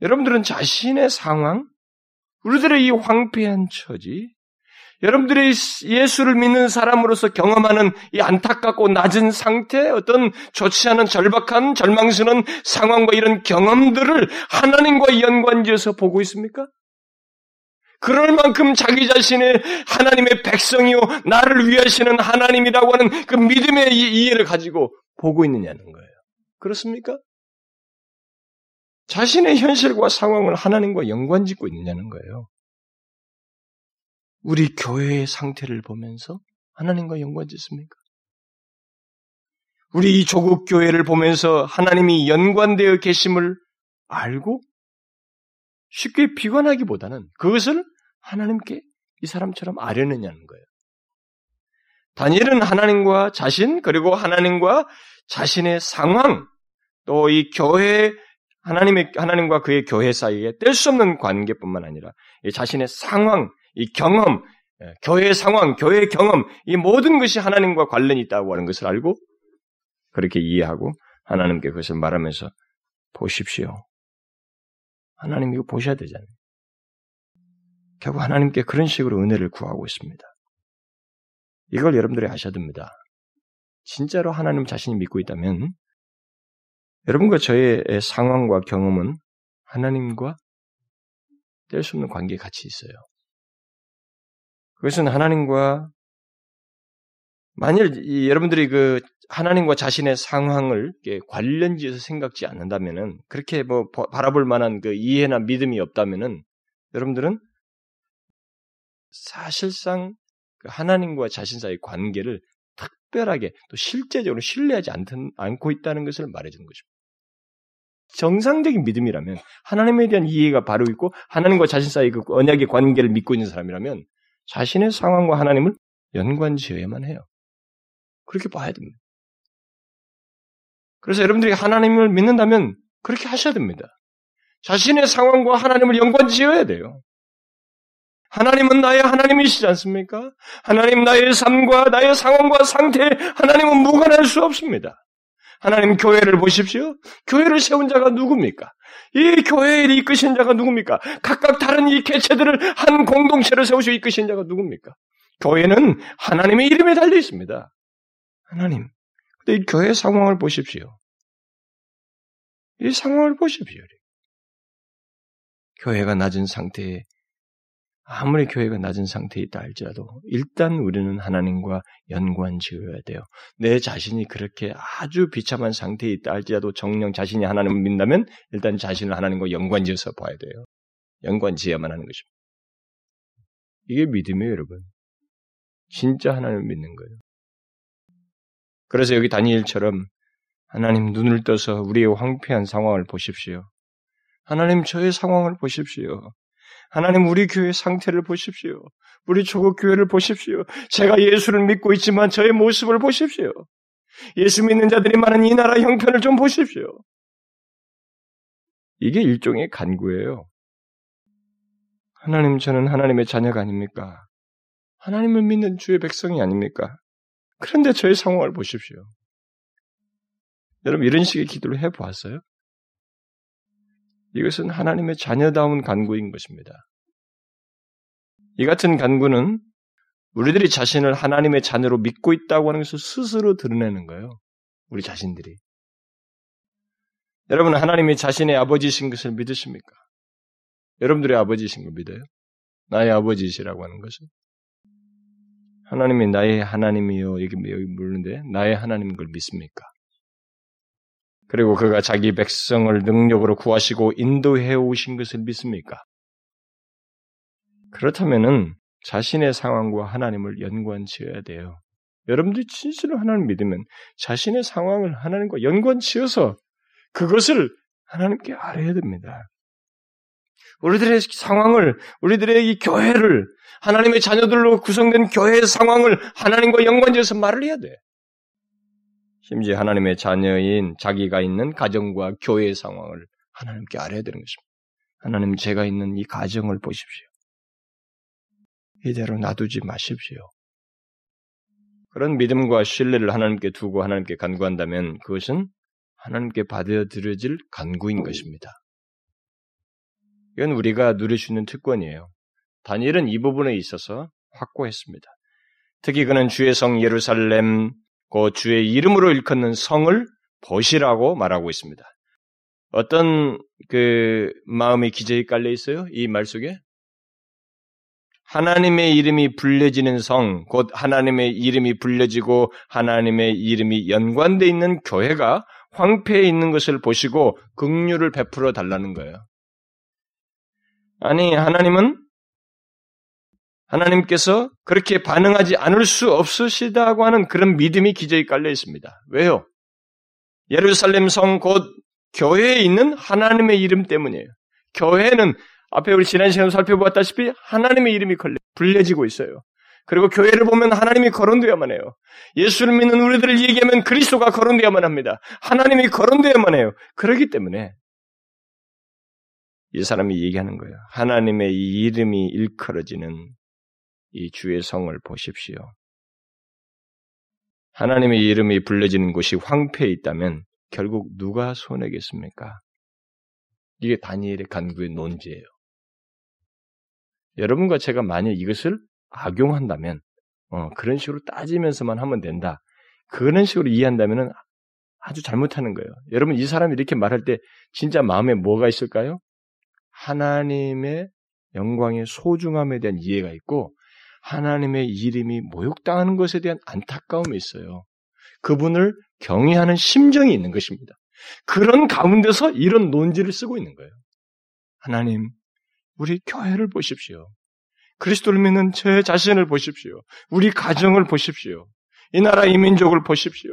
여러분들은 자신의 상황, 우리들의 이 황폐한 처지, 여러분들의 예수를 믿는 사람으로서 경험하는 이 안타깝고 낮은 상태, 어떤 좋지 않은 절박한 절망스러운 상황과 이런 경험들을 하나님과 연관지어서 보고 있습니까? 그럴 만큼 자기 자신의 하나님의 백성이요 나를 위하시는 하나님이라고 하는 그 믿음의 이해를 가지고 보고 있느냐는 거예요. 그렇습니까? 자신의 현실과 상황을 하나님과 연관짓고 있느냐는 거예요. 우리 교회의 상태를 보면서 하나님과 연관짓습니까? 우리 이 조국 교회를 보면서 하나님이 연관되어 계심을 알고 쉽게 비관하기보다는 그것을 하나님께 이 사람처럼 아려느냐는 거예요. 다니엘은 하나님과 자신, 그리고 하나님과 자신의 상황, 또 이 교회, 하나님의, 하나님과 그의 교회 사이에 뗄 수 없는 관계뿐만 아니라 이 자신의 상황, 이 경험, 교회의 상황, 교회의 경험, 이 모든 것이 하나님과 관련이 있다고 하는 것을 알고 그렇게 이해하고 하나님께 그것을 말하면서 보십시오. 하나님 이거 보셔야 되잖아요. 결국 하나님께 그런 식으로 은혜를 구하고 있습니다. 이걸 여러분들이 아셔야 됩니다. 진짜로 하나님 자신이 믿고 있다면 여러분과 저의 상황과 경험은 하나님과 뗄 수 없는 관계에 같이 있어요. 그것은 하나님과 만일 이, 여러분들이 그 하나님과 자신의 상황을 관련지어서 생각지 않는다면은 그렇게 뭐 바라볼 만한 그 이해나 믿음이 없다면은 여러분들은 사실상 그 하나님과 자신 사이의 관계를 특별하게 또 실제적으로 신뢰하지 않던, 않고 있다는 것을 말해주는 것입니다. 정상적인 믿음이라면 하나님에 대한 이해가 바로 있고 하나님과 자신 사이의 그 언약의 관계를 믿고 있는 사람이라면 자신의 상황과 하나님을 연관지어야만 해요. 그렇게 봐야 됩니다. 그래서 여러분들이 하나님을 믿는다면 그렇게 하셔야 됩니다. 자신의 상황과 하나님을 연관지어야 돼요. 하나님은 나의 하나님이시지 않습니까? 하나님 나의 삶과 나의 상황과 상태에 하나님은 무관할 수 없습니다. 하나님 교회를 보십시오. 교회를 세운 자가 누굽니까? 이 교회를 이끄신 자가 누굽니까? 각각 다른 이 개체들을 한 공동체를 세우시고 이끄신 자가 누굽니까? 교회는 하나님의 이름에 달려 있습니다. 하나님. 근데 이 교회 상황을 보십시오. 이 상황을 보십시오. 교회가 낮은 상태에 아무리 교회가 낮은 상태에 있다 할지라도 일단 우리는 하나님과 연관 지어야 돼요. 내 자신이 그렇게 아주 비참한 상태에 있다 할지라도 정녕 자신이 하나님을 믿는다면 일단 자신을 하나님과 연관 지어서 봐야 돼요. 연관 지어야만 하는 것입니다. 이게 믿음이에요, 여러분. 진짜 하나님을 믿는 거예요. 그래서 여기 다니엘처럼 하나님 눈을 떠서 우리의 황폐한 상황을 보십시오. 하나님 저의 상황을 보십시오. 하나님 우리 교회의 상태를 보십시오. 우리 조국 교회를 보십시오. 제가 예수를 믿고 있지만 저의 모습을 보십시오. 예수 믿는 자들이 많은 이 나라 형편을 좀 보십시오. 이게 일종의 간구예요. 하나님 저는 하나님의 자녀가 아닙니까? 하나님을 믿는 주의 백성이 아닙니까? 그런데 저의 상황을 보십시오. 여러분 이런 식의 기도를 해보았어요? 이것은 하나님의 자녀다운 간구인 것입니다. 이 같은 간구는 우리들이 자신을 하나님의 자녀로 믿고 있다고 하는 것을 스스로 드러내는 거예요. 우리 자신들이. 여러분은 하나님이 자신의 아버지이신 것을 믿으십니까? 여러분들의 아버지이신 걸 믿어요? 나의 아버지이시라고 하는 것을. 하나님이 나의 하나님이요, 여기, 여기 물는데 나의 하나님인 걸 믿습니까? 그리고 그가 자기 백성을 능력으로 구하시고 인도해 오신 것을 믿습니까? 그렇다면은 자신의 상황과 하나님을 연관지어야 돼요. 여러분들이 진실로 하나님을 믿으면 자신의 상황을 하나님과 연관지어서 그것을 하나님께 알아야 됩니다. 우리들의 상황을, 우리들의 이 교회를, 하나님의 자녀들로 구성된 교회의 상황을 하나님과 연관지어서 말을 해야 돼. 심지어 하나님의 자녀인 자기가 있는 가정과 교회의 상황을 하나님께 알아야 되는 것입니다. 하나님, 제가 있는 이 가정을 보십시오. 이대로 놔두지 마십시오. 그런 믿음과 신뢰를 하나님께 두고 하나님께 간구한다면 그것은 하나님께 받아들여질 간구인 것입니다. 이건 우리가 누릴 수 있는 특권이에요. 다니엘은 이 부분에 있어서 확고했습니다. 특히 그는 주의 성 예루살렘, 그 주의 이름으로 일컫는 성을 벗이라고 말하고 있습니다. 어떤 그 마음이 기저에 깔려 있어요? 이 말 속에? 하나님의 이름이 불려지는 성, 곧 하나님의 이름이 불려지고 하나님의 이름이 연관되어 있는 교회가 황폐에 있는 것을 보시고 긍휼을 베풀어 달라는 거예요. 아니, 하나님은 하나님께서 그렇게 반응하지 않을 수 없으시다고 하는 그런 믿음이 기저에 깔려 있습니다. 왜요? 예루살렘 성, 곧 교회에 있는 하나님의 이름 때문이에요. 교회는 앞에 우리 지난 시간에 살펴보았다시피 하나님의 이름이 불려지고 있어요. 그리고 교회를 보면 하나님이 거론되어야만 해요. 예수를 믿는 우리들을 얘기하면 그리스도가 거론되어야만 합니다. 하나님이 거론되어야만 해요. 그렇기 때문에 이 사람이 얘기하는 거예요. 하나님의 이 이름이 일컬어지는 이 주의 성을 보십시오. 하나님의 이름이 불려지는 곳이 황폐에 있다면 결국 누가 손해겠습니까? 이게 다니엘의 간구의 논지예요. 여러분과 제가 만약 이것을 악용한다면, 어, 그런 식으로 따지면서만 하면 된다, 그런 식으로 이해한다면 아주 잘못하는 거예요. 여러분, 이 사람이 이렇게 말할 때 진짜 마음에 뭐가 있을까요? 하나님의 영광의 소중함에 대한 이해가 있고 하나님의 이름이 모욕당하는 것에 대한 안타까움이 있어요. 그분을 경외하는 심정이 있는 것입니다. 그런 가운데서 이런 논지를 쓰고 있는 거예요. 하나님, 우리 교회를 보십시오. 그리스도를 믿는 제 자신을 보십시오. 우리 가정을 보십시오. 이 나라 이민족을 보십시오.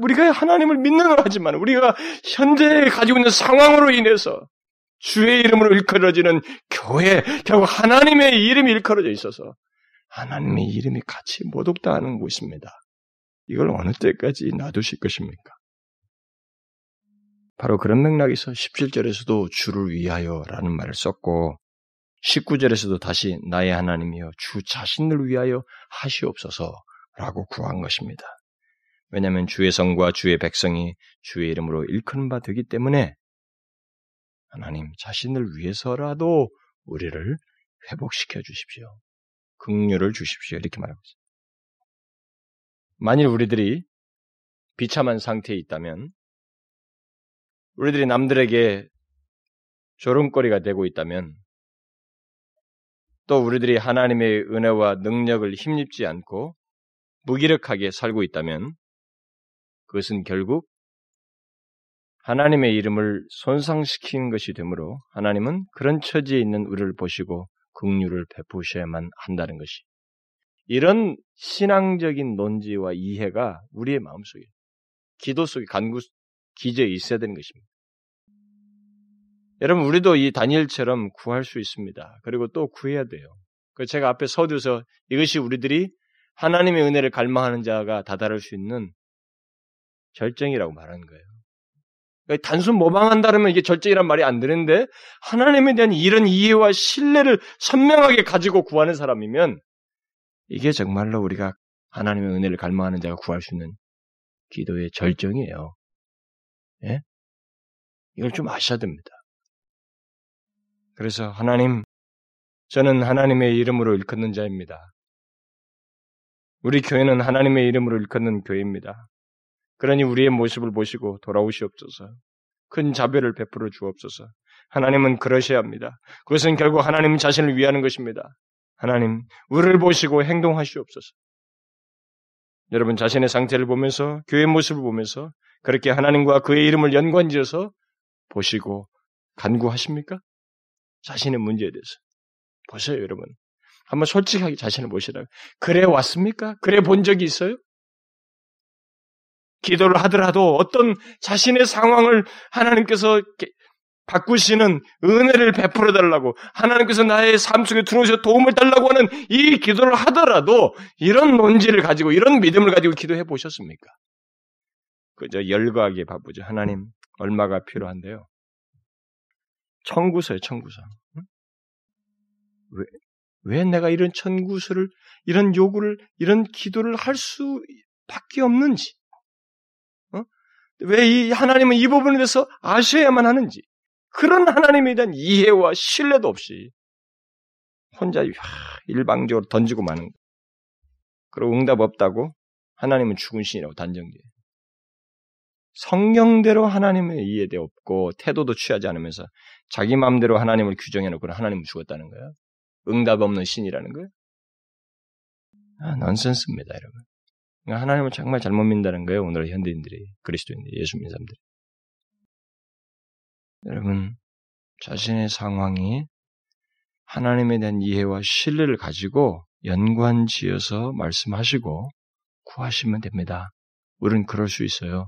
우리가 하나님을 믿는 걸 하지만 우리가 현재 가지고 있는 상황으로 인해서 주의 이름으로 일컬어지는 교회, 결국 하나님의 이름이 일컬어져 있어서 하나님의 이름이 같이 모독당하는 곳입니다. 이걸 어느 때까지 놔두실 것입니까? 바로 그런 맥락에서 십칠 절에서도 주를 위하여 라는 말을 썼고 십구 절에서도 다시 나의 하나님이여 주 자신을 위하여 하시옵소서 라고 구한 것입니다. 왜냐하면 주의 성과 주의 백성이 주의 이름으로 일컫는 바 되기 때문에 하나님 자신을 위해서라도 우리를 회복시켜 주십시오. 긍휼을 주십시오. 이렇게 말하고 있습니다. 만일 우리들이 비참한 상태에 있다면, 우리들이 남들에게 조롱거리가 되고 있다면, 또 우리들이 하나님의 은혜와 능력을 힘입지 않고 무기력하게 살고 있다면, 그것은 결국 하나님의 이름을 손상시키는 것이 되므로 하나님은 그런 처지에 있는 우리를 보시고 긍휼을 베푸셔야만 한다는 것이, 이런 신앙적인 논지와 이해가 우리의 마음속에, 기도 속에 간구 기저에 있어야 되는 것입니다. 여러분, 우리도 이 다니엘처럼 구할 수 있습니다. 그리고 또 구해야 돼요. 제가 앞에 서두서 이것이 우리들이 하나님의 은혜를 갈망하는 자가 다다를 수 있는 절정이라고 말하는 거예요. 그러니까 단순 모방한다면 이게 절정이란 말이 안 되는데, 하나님에 대한 이런 이해와 신뢰를 선명하게 가지고 구하는 사람이면 이게 정말로 우리가 하나님의 은혜를 갈망하는 자가 구할 수 있는 기도의 절정이에요. 예? 이걸 좀 아셔야 됩니다. 그래서 하나님, 저는 하나님의 이름으로 일컫는 자입니다. 우리 교회는 하나님의 이름으로 일컫는 교회입니다. 그러니 우리의 모습을 보시고 돌아오시옵소서. 큰 자비를 베풀어 주옵소서. 하나님은 그러셔야 합니다. 그것은 결국 하나님 자신을 위하는 것입니다. 하나님, 우리를 보시고 행동하시옵소서. 여러분 자신의 상태를 보면서 교회의 모습을 보면서 그렇게 하나님과 그의 이름을 연관지어서 보시고 간구하십니까? 자신의 문제에 대해서. 보세요, 여러분. 한번 솔직하게 자신을 보시라고. 그래 왔습니까? 그래 본 적이 있어요? 기도를 하더라도 어떤 자신의 상황을 하나님께서 바꾸시는 은혜를 베풀어 달라고, 하나님께서 나의 삶 속에 들어오셔서 도움을 달라고 하는 이 기도를 하더라도 이런 논지를 가지고, 이런 믿음을 가지고 기도해 보셨습니까? 그저 열과하기에 바쁘죠. 하나님, 얼마가 필요한데요. 청구서예요, 청구서. 응? 왜, 왜 내가 이런 청구서를, 이런 요구를, 이런 기도를 할 수밖에 없는지, 어? 왜 이 하나님은 이 부분에 대해서 아셔야만 하는지, 그런 하나님에 대한 이해와 신뢰도 없이 혼자 일방적으로 던지고 마는 거예요. 그리고 응답 없다고 하나님은 죽은 신이라고 단정지어요. 성경대로 하나님의 이해도 없고 태도도 취하지 않으면서 자기 마음대로 하나님을 규정해놓고는 하나님은 죽었다는 거예요. 응답 없는 신이라는 거예요. 아, 넌센스입니다, 여러분. 그러니까 하나님을 정말 잘못 믿는다는 거예요, 오늘의 현대인들이, 그리스도인들이, 예수 믿는 사람들이. 여러분, 자신의 상황이 하나님에 대한 이해와 신뢰를 가지고 연관지어서 말씀하시고 구하시면 됩니다. 우린 그럴 수 있어요.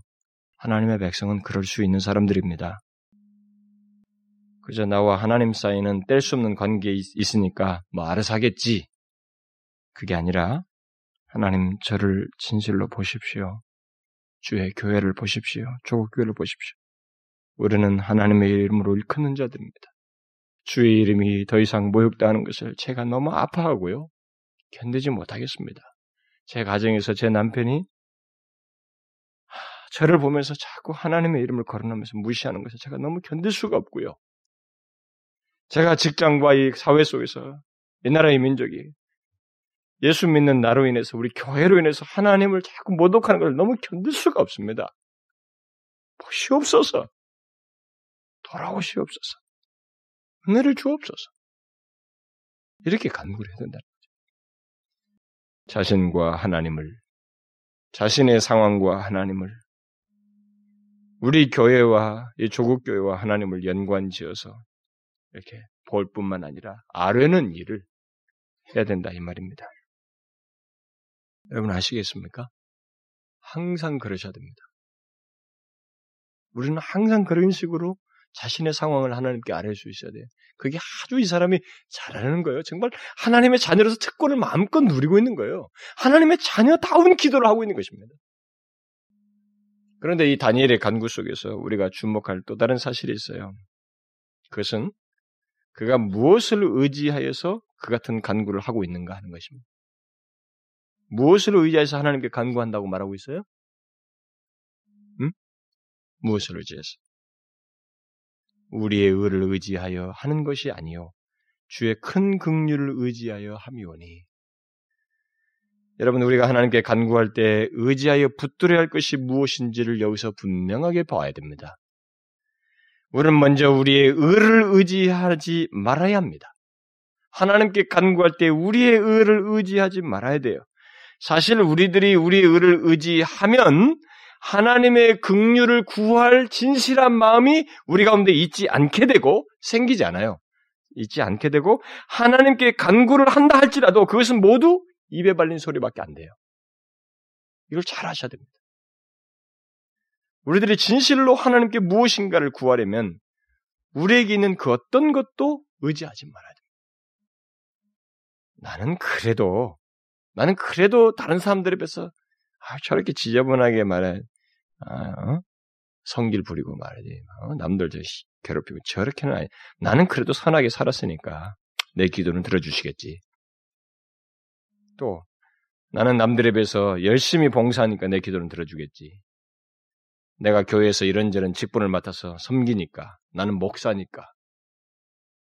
하나님의 백성은 그럴 수 있는 사람들입니다. 그저 나와 하나님 사이는 뗄 수 없는 관계에 있으니까 뭐 알아서 하겠지. 그게 아니라, 하나님 저를 진실로 보십시오. 주의 교회를 보십시오. 조국교회를 보십시오. 우리는 하나님의 이름으로 일컫는 자들입니다. 주의 이름이 더 이상 모욕당하는 것을 제가 너무 아파하고요, 견디지 못하겠습니다. 제 가정에서 제 남편이 저를 보면서 자꾸 하나님의 이름을 거론하면서 무시하는 것을 제가 너무 견딜 수가 없고요. 제가 직장과 이 사회 속에서 이 나라의 민족이 예수 믿는 나로 인해서, 우리 교회로 인해서 하나님을 자꾸 모독하는 것을 너무 견딜 수가 없습니다. 보시옵소서. 돌아오시옵소서. 은혜를 주옵소서. 이렇게 간구를 해야 된다는 거죠. 자신과 하나님을, 자신의 상황과 하나님을, 우리 교회와 이 조국 교회와 하나님을 연관지어서 이렇게 볼 뿐만 아니라 아뢰는 일을 해야 된다, 이 말입니다. 여러분 아시겠습니까? 항상 그러셔야 됩니다. 우리는 항상 그런 식으로 자신의 상황을 하나님께 아뢰 수 있어야 돼요. 그게 아주 이 사람이 잘하는 거예요. 정말 하나님의 자녀로서 특권을 마음껏 누리고 있는 거예요. 하나님의 자녀다운 기도를 하고 있는 것입니다. 그런데 이 다니엘의 간구 속에서 우리가 주목할 또 다른 사실이 있어요. 그것은 그가 무엇을 의지하여서 그 같은 간구를 하고 있는가 하는 것입니다. 무엇을 의지해서 하나님께 간구한다고 말하고 있어요? 응? 무엇을 의지해서? 우리의 의를 의지하여 하는 것이 아니요, 주의 큰 긍휼을 의지하여 함이오니. 여러분, 우리가 하나님께 간구할 때 의지하여 붙들어야 할 것이 무엇인지를 여기서 분명하게 봐야 됩니다. 우리는 먼저 우리의 의를 의지하지 말아야 합니다. 하나님께 간구할 때 우리의 의를 의지하지 말아야 돼요. 사실 우리들이 우리의 의를 의지하면 하나님의 긍휼을 구할 진실한 마음이 우리 가운데 있지 않게 되고 생기지 않아요. 있지 않게 되고, 하나님께 간구를 한다 할지라도 그것은 모두 입에 발린 소리밖에 안 돼요. 이걸 잘 아셔야 됩니다. 우리들이 진실로 하나님께 무엇인가를 구하려면 우리에게 있는 그 어떤 것도 의지하지 말아야 됩니다. 나는 그래도, 나는 그래도 다른 사람들에 비해서 아, 저렇게 지저분하게 말해, 아, 어? 성질 부리고 말하지, 어? 남들 저 괴롭히고 저렇게는 아니. 나는 그래도 선하게 살았으니까 내 기도는 들어주시겠지. 또 나는 남들에 비해서 열심히 봉사하니까 내 기도는 들어주겠지. 내가 교회에서 이런저런 직분을 맡아서 섬기니까, 나는 목사니까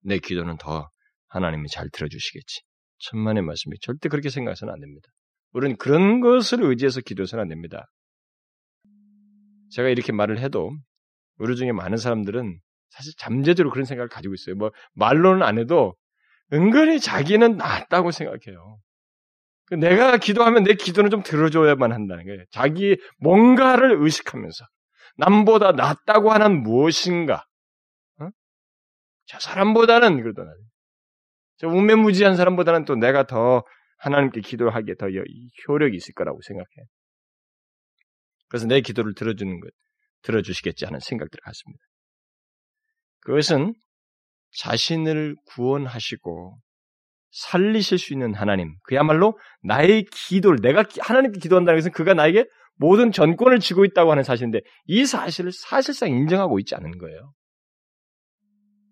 내 기도는 더 하나님이 잘 들어주시겠지. 천만의 말씀이. 절대 그렇게 생각해서는 안 됩니다. 우리는 그런 것을 의지해서 기도해서는 안 됩니다. 제가 이렇게 말을 해도 우리 중에 많은 사람들은 사실 잠재적으로 그런 생각을 가지고 있어요. 뭐 말로는 안 해도 은근히 자기는 낫다고 생각해요. 내가 기도하면 내 기도는 좀 들어줘야만 한다는 거예요. 자기 뭔가를 의식하면서 남보다 낫다고 하는 무엇인가, 어? 저 사람보다는 그래도 나아요. 저 우매무지한 사람보다는 또 내가 더 하나님께 기도하기에 더 효력이 있을 거라고 생각해요. 그래서 내 기도를 들어주는 것, 들어주시겠지 하는 생각들을 갖습니다. 그것은 자신을 구원하시고 살리실 수 있는 하나님, 그야말로 나의 기도를, 내가 하나님께 기도한다는 것은 그가 나에게 모든 전권을 쥐고 있다고 하는 사실인데 이 사실을 사실상 인정하고 있지 않은 거예요.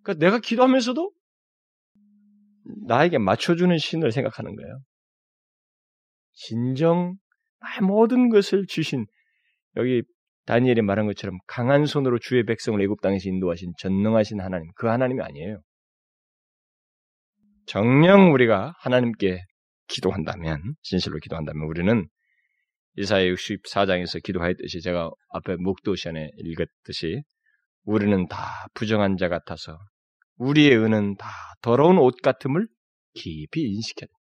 그러니까 내가 기도하면서도 나에게 맞춰주는 신을 생각하는 거예요. 진정 나의 모든 것을 주신, 여기 다니엘이 말한 것처럼 강한 손으로 주의 백성을 애굽 땅에서 인도하신 전능하신 하나님, 그 하나님이 아니에요. 정녕 우리가 하나님께 기도한다면, 진실로 기도한다면 우리는 이사야 육십사 장에서 기도하였듯이, 제가 앞에 목도시안에 읽었듯이, 우리는 다 부정한 자 같아서 우리의 의는 다 더러운 옷 같음을 깊이 인식해야 돼.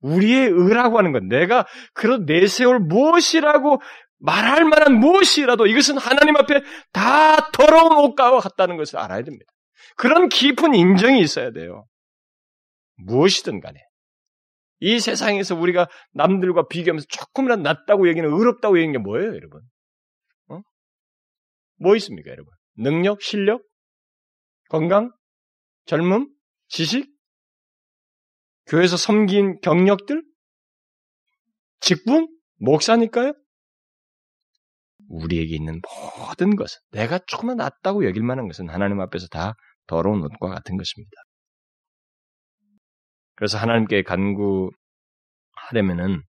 우리의 의라고 하는 건 내가 그런 내세울 무엇이라고 말할 만한 무엇이라도 이것은 하나님 앞에 다 더러운 옷과 같다는 것을 알아야 됩니다. 그런 깊은 인정이 있어야 돼요. 무엇이든 간에 이 세상에서 우리가 남들과 비교하면서 조금이라도 낫다고 얘기는, 의롭다고 얘기하는 게 뭐예요, 여러분? 어? 뭐 있습니까, 여러분? 능력, 실력, 건강, 젊음, 지식, 교회에서 섬긴 경력들, 직분, 목사니까요? 우리에게 있는 모든 것은, 내가 조금만 낫다고 여길 만한 것은 하나님 앞에서 다 더러운 옷과 같은 것입니다. 그래서 하나님께 간구하려면은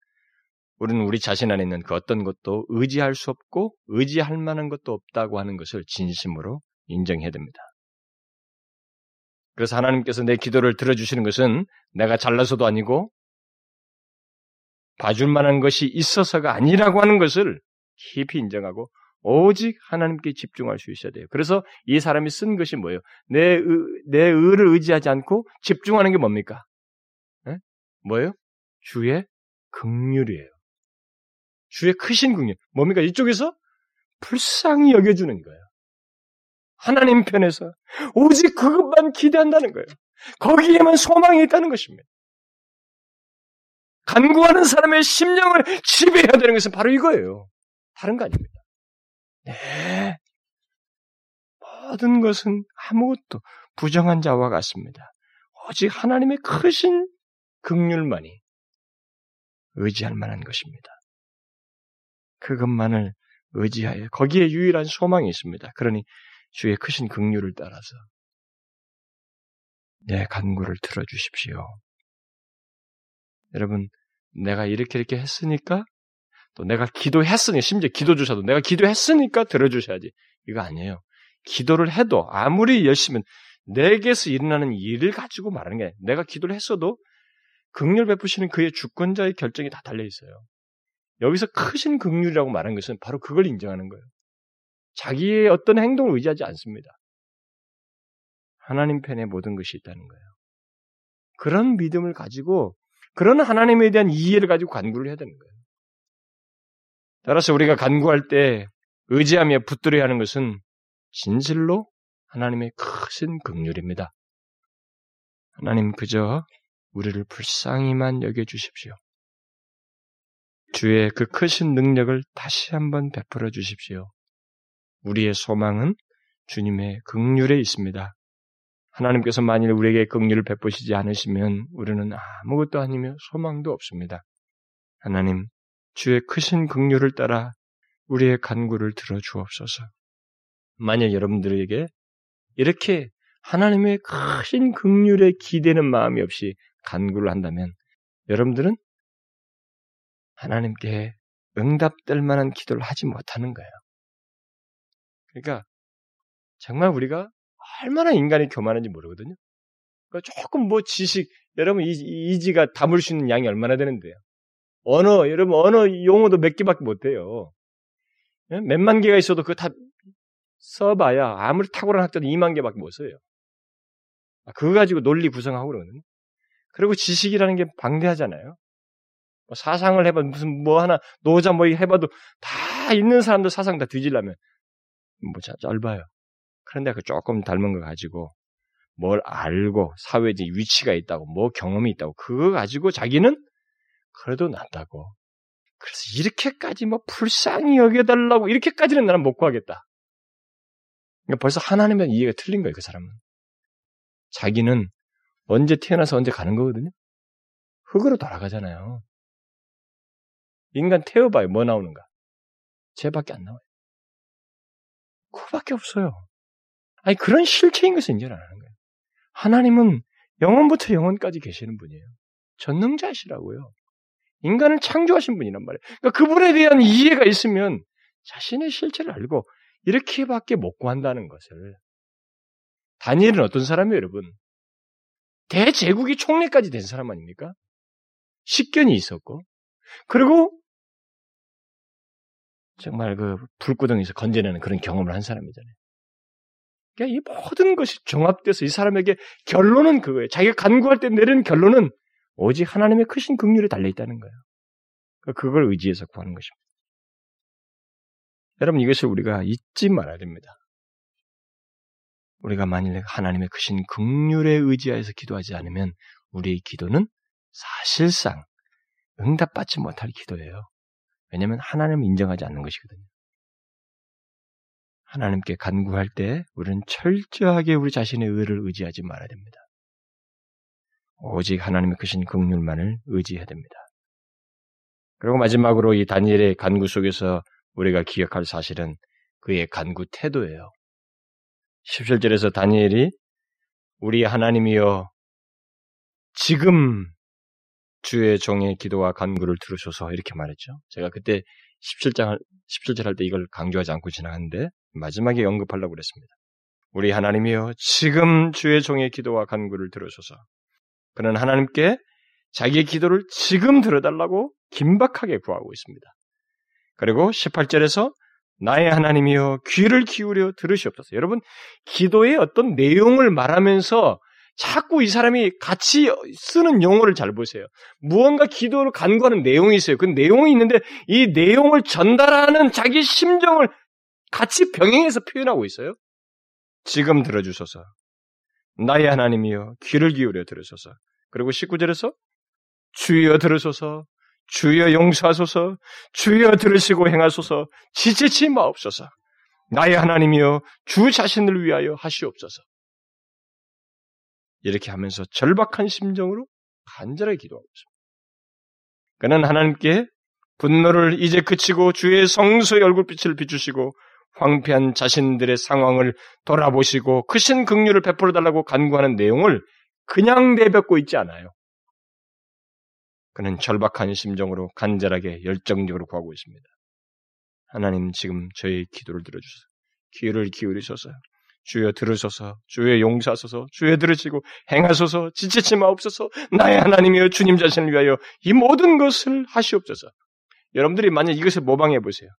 우리는 우리 자신 안에 있는 그 어떤 것도 의지할 수 없고 의지할 만한 것도 없다고 하는 것을 진심으로 인정해야 됩니다. 그래서 하나님께서 내 기도를 들어주시는 것은 내가 잘나서도 아니고 봐줄 만한 것이 있어서가 아니라고 하는 것을 깊이 인정하고 오직 하나님께 집중할 수 있어야 돼요. 그래서 이 사람이 쓴 것이 뭐예요? 내, 의, 내 의를 의지하지 않고 집중하는 게 뭡니까? 뭐예요? 주의 긍휼이에요. 주의 크신 긍휼. 뭡니까? 이쪽에서 불쌍히 여겨주는 거예요. 하나님 편에서 오직 그것만 기대한다는 거예요. 거기에만 소망이 있다는 것입니다. 간구하는 사람의 심령을 지배해야 되는 것은 바로 이거예요. 다른 거 아닙니다. 네, 모든 것은 아무것도 부정한 자와 같습니다. 오직 하나님의 크신 긍휼만이 의지할 만한 것입니다. 그것만을 의지하여 거기에 유일한 소망이 있습니다. 그러니 주의 크신 긍휼을 따라서 내 간구를 들어주십시오. 여러분, 내가 이렇게 이렇게 했으니까, 또 내가 기도했으니, 심지어 기도조차도 내가 기도했으니까 들어주셔야지, 이거 아니에요. 기도를 해도 아무리 열심히 내게서 일어나는 일을 가지고 말하는 게 아니에요. 내가 기도를 했어도 긍휼 베푸시는 그의 주권자의 결정이 다 달려있어요. 여기서 크신 긍휼이라고 말하는 것은 바로 그걸 인정하는 거예요. 자기의 어떤 행동을 의지하지 않습니다. 하나님 편에 모든 것이 있다는 거예요. 그런 믿음을 가지고, 그런 하나님에 대한 이해를 가지고 간구를 해야 되는 거예요. 따라서 우리가 간구할 때 의지하며 붙들어야 하는 것은 진실로 하나님의 크신 긍휼입니다. 하나님, 그저 우리를 불쌍히만 여겨주십시오. 주의 그 크신 능력을 다시 한번 베풀어 주십시오. 우리의 소망은 주님의 긍휼에 있습니다. 하나님께서 만일 우리에게 긍휼을 베푸시지 않으시면 우리는 아무것도 아니며 소망도 없습니다. 하나님, 주의 크신 긍휼을 따라 우리의 간구를 들어주옵소서. 만일 여러분들에게 이렇게 하나님의 크신 긍휼에 기대는 마음이 없이 간구를 한다면 여러분들은 하나님께 응답될 만한 기도를 하지 못하는 거예요. 그러니까 정말 우리가 얼마나 인간이 교만한지 모르거든요. 그러니까 조금 뭐 지식, 여러분 이, 이지가 담을 수 있는 양이 얼마나 되는데요. 언어, 여러분 언어 용어도 몇 개밖에 못 돼요. 몇만 개가 있어도 그거 다 써봐야 아무리 탁월한 학자도 이만 개밖에 못 써요. 그거 가지고 논리 구성하고 그러거든요. 그리고 지식이라는 게 방대하잖아요. 사상을 해봐도 무슨 뭐 하나 노자 뭐 해봐도 다 있는 사람들 사상 다 뒤지려면 뭐 짧아요. 그런데 그 조금 닮은 거 가지고 뭘 알고 사회에 위치가 있다고 뭐 경험이 있다고 그거 가지고 자기는 그래도 낫다고 그래서 이렇게까지 뭐 불쌍히 여겨달라고 이렇게까지는 나는 못 구하겠다. 그러니까 벌써 하나님의 이해가 틀린 거예요. 그 사람은 자기는 언제 태어나서 언제 가는 거거든요. 흙으로 돌아가잖아요. 인간 태워봐요. 뭐 나오는가? 죄밖에 안 나와요. 그거밖에 없어요. 아니 그런 실체인 것을 인정을 안 하는 거예요. 하나님은 영원부터 영원까지 계시는 분이에요. 전능자시라고요. 인간을 창조하신 분이란 말이에요. 그러니까 그분에 대한 이해가 있으면 자신의 실체를 알고 이렇게밖에 못 구한다는 것을. 다니엘은 어떤 사람이에요, 여러분? 대제국이 총리까지 된 사람 아닙니까? 식견이 있었고 그리고 정말 그 불구덩이에서 건져내는 그런 경험을 한 사람이잖아요. 그러니까 이 모든 것이 종합돼서 이 사람에게 결론은 그거예요. 자기가 간구할 때 내리는 결론은 오직 하나님의 크신 긍휼에 달려있다는 거예요. 그걸 의지해서 구하는 것입니다. 여러분 이것을 우리가 잊지 말아야 됩니다. 우리가 만일 하나님의 크신 긍휼에 의지하여서 기도하지 않으면 우리의 기도는 사실상 응답받지 못할 기도예요. 왜냐하면 하나님을 인정하지 않는 것이거든요. 하나님께 간구할 때 우리는 철저하게 우리 자신의 의를 의지하지 말아야 됩니다. 오직 하나님의 크신 긍휼만을 의지해야 됩니다. 그리고 마지막으로 이 다니엘의 간구 속에서 우리가 기억할 사실은 그의 간구 태도예요. 십칠 절에서 다니엘이 우리 하나님이여 지금 주의 종의 기도와 간구를 들으소서 이렇게 말했죠. 제가 그때 십칠 장, 십칠 절 할 때 이걸 강조하지 않고 지나갔는데 마지막에 언급하려고 그랬습니다. 우리 하나님이여 지금 주의 종의 기도와 간구를 들으소서. 그는 하나님께 자기의 기도를 지금 들어달라고 긴박하게 구하고 있습니다. 그리고 십팔 절에서 나의 하나님이여 귀를 기울여 들으시옵소서. 여러분 기도의 어떤 내용을 말하면서 자꾸 이 사람이 같이 쓰는 용어를 잘 보세요. 무언가 기도를 간구하는 내용이 있어요. 그 내용이 있는데 이 내용을 전달하는 자기 심정을 같이 병행해서 표현하고 있어요. 지금 들어주소서. 나의 하나님이여 귀를 기울여 들으소서. 그리고 십구 절에서 주여 들으소서. 주여 용서하소서. 주여 들으시고 행하소서. 지체치 마옵소서. 나의 하나님이여 주 자신을 위하여 하시옵소서. 이렇게 하면서 절박한 심정으로 간절하게 기도하고 있습니다. 그는 하나님께 분노를 이제 그치고 주의 성소의 얼굴빛을 비추시고 황폐한 자신들의 상황을 돌아보시고 크신 긍휼을 베풀어 달라고 간구하는 내용을 그냥 내뱉고 있지 않아요. 그는 절박한 심정으로 간절하게 열정적으로 구하고 있습니다. 하나님 지금 저의 기도를 들어주소서. 귀를 기울이소서. 주여 들으소서. 주여 용서하소서. 주여 들으시고 행하소서. 지체치 마옵소서. 나의 하나님이여 주님 자신을 위하여 이 모든 것을 하시옵소서. 여러분들이 만약 이것을 모방해 보세요.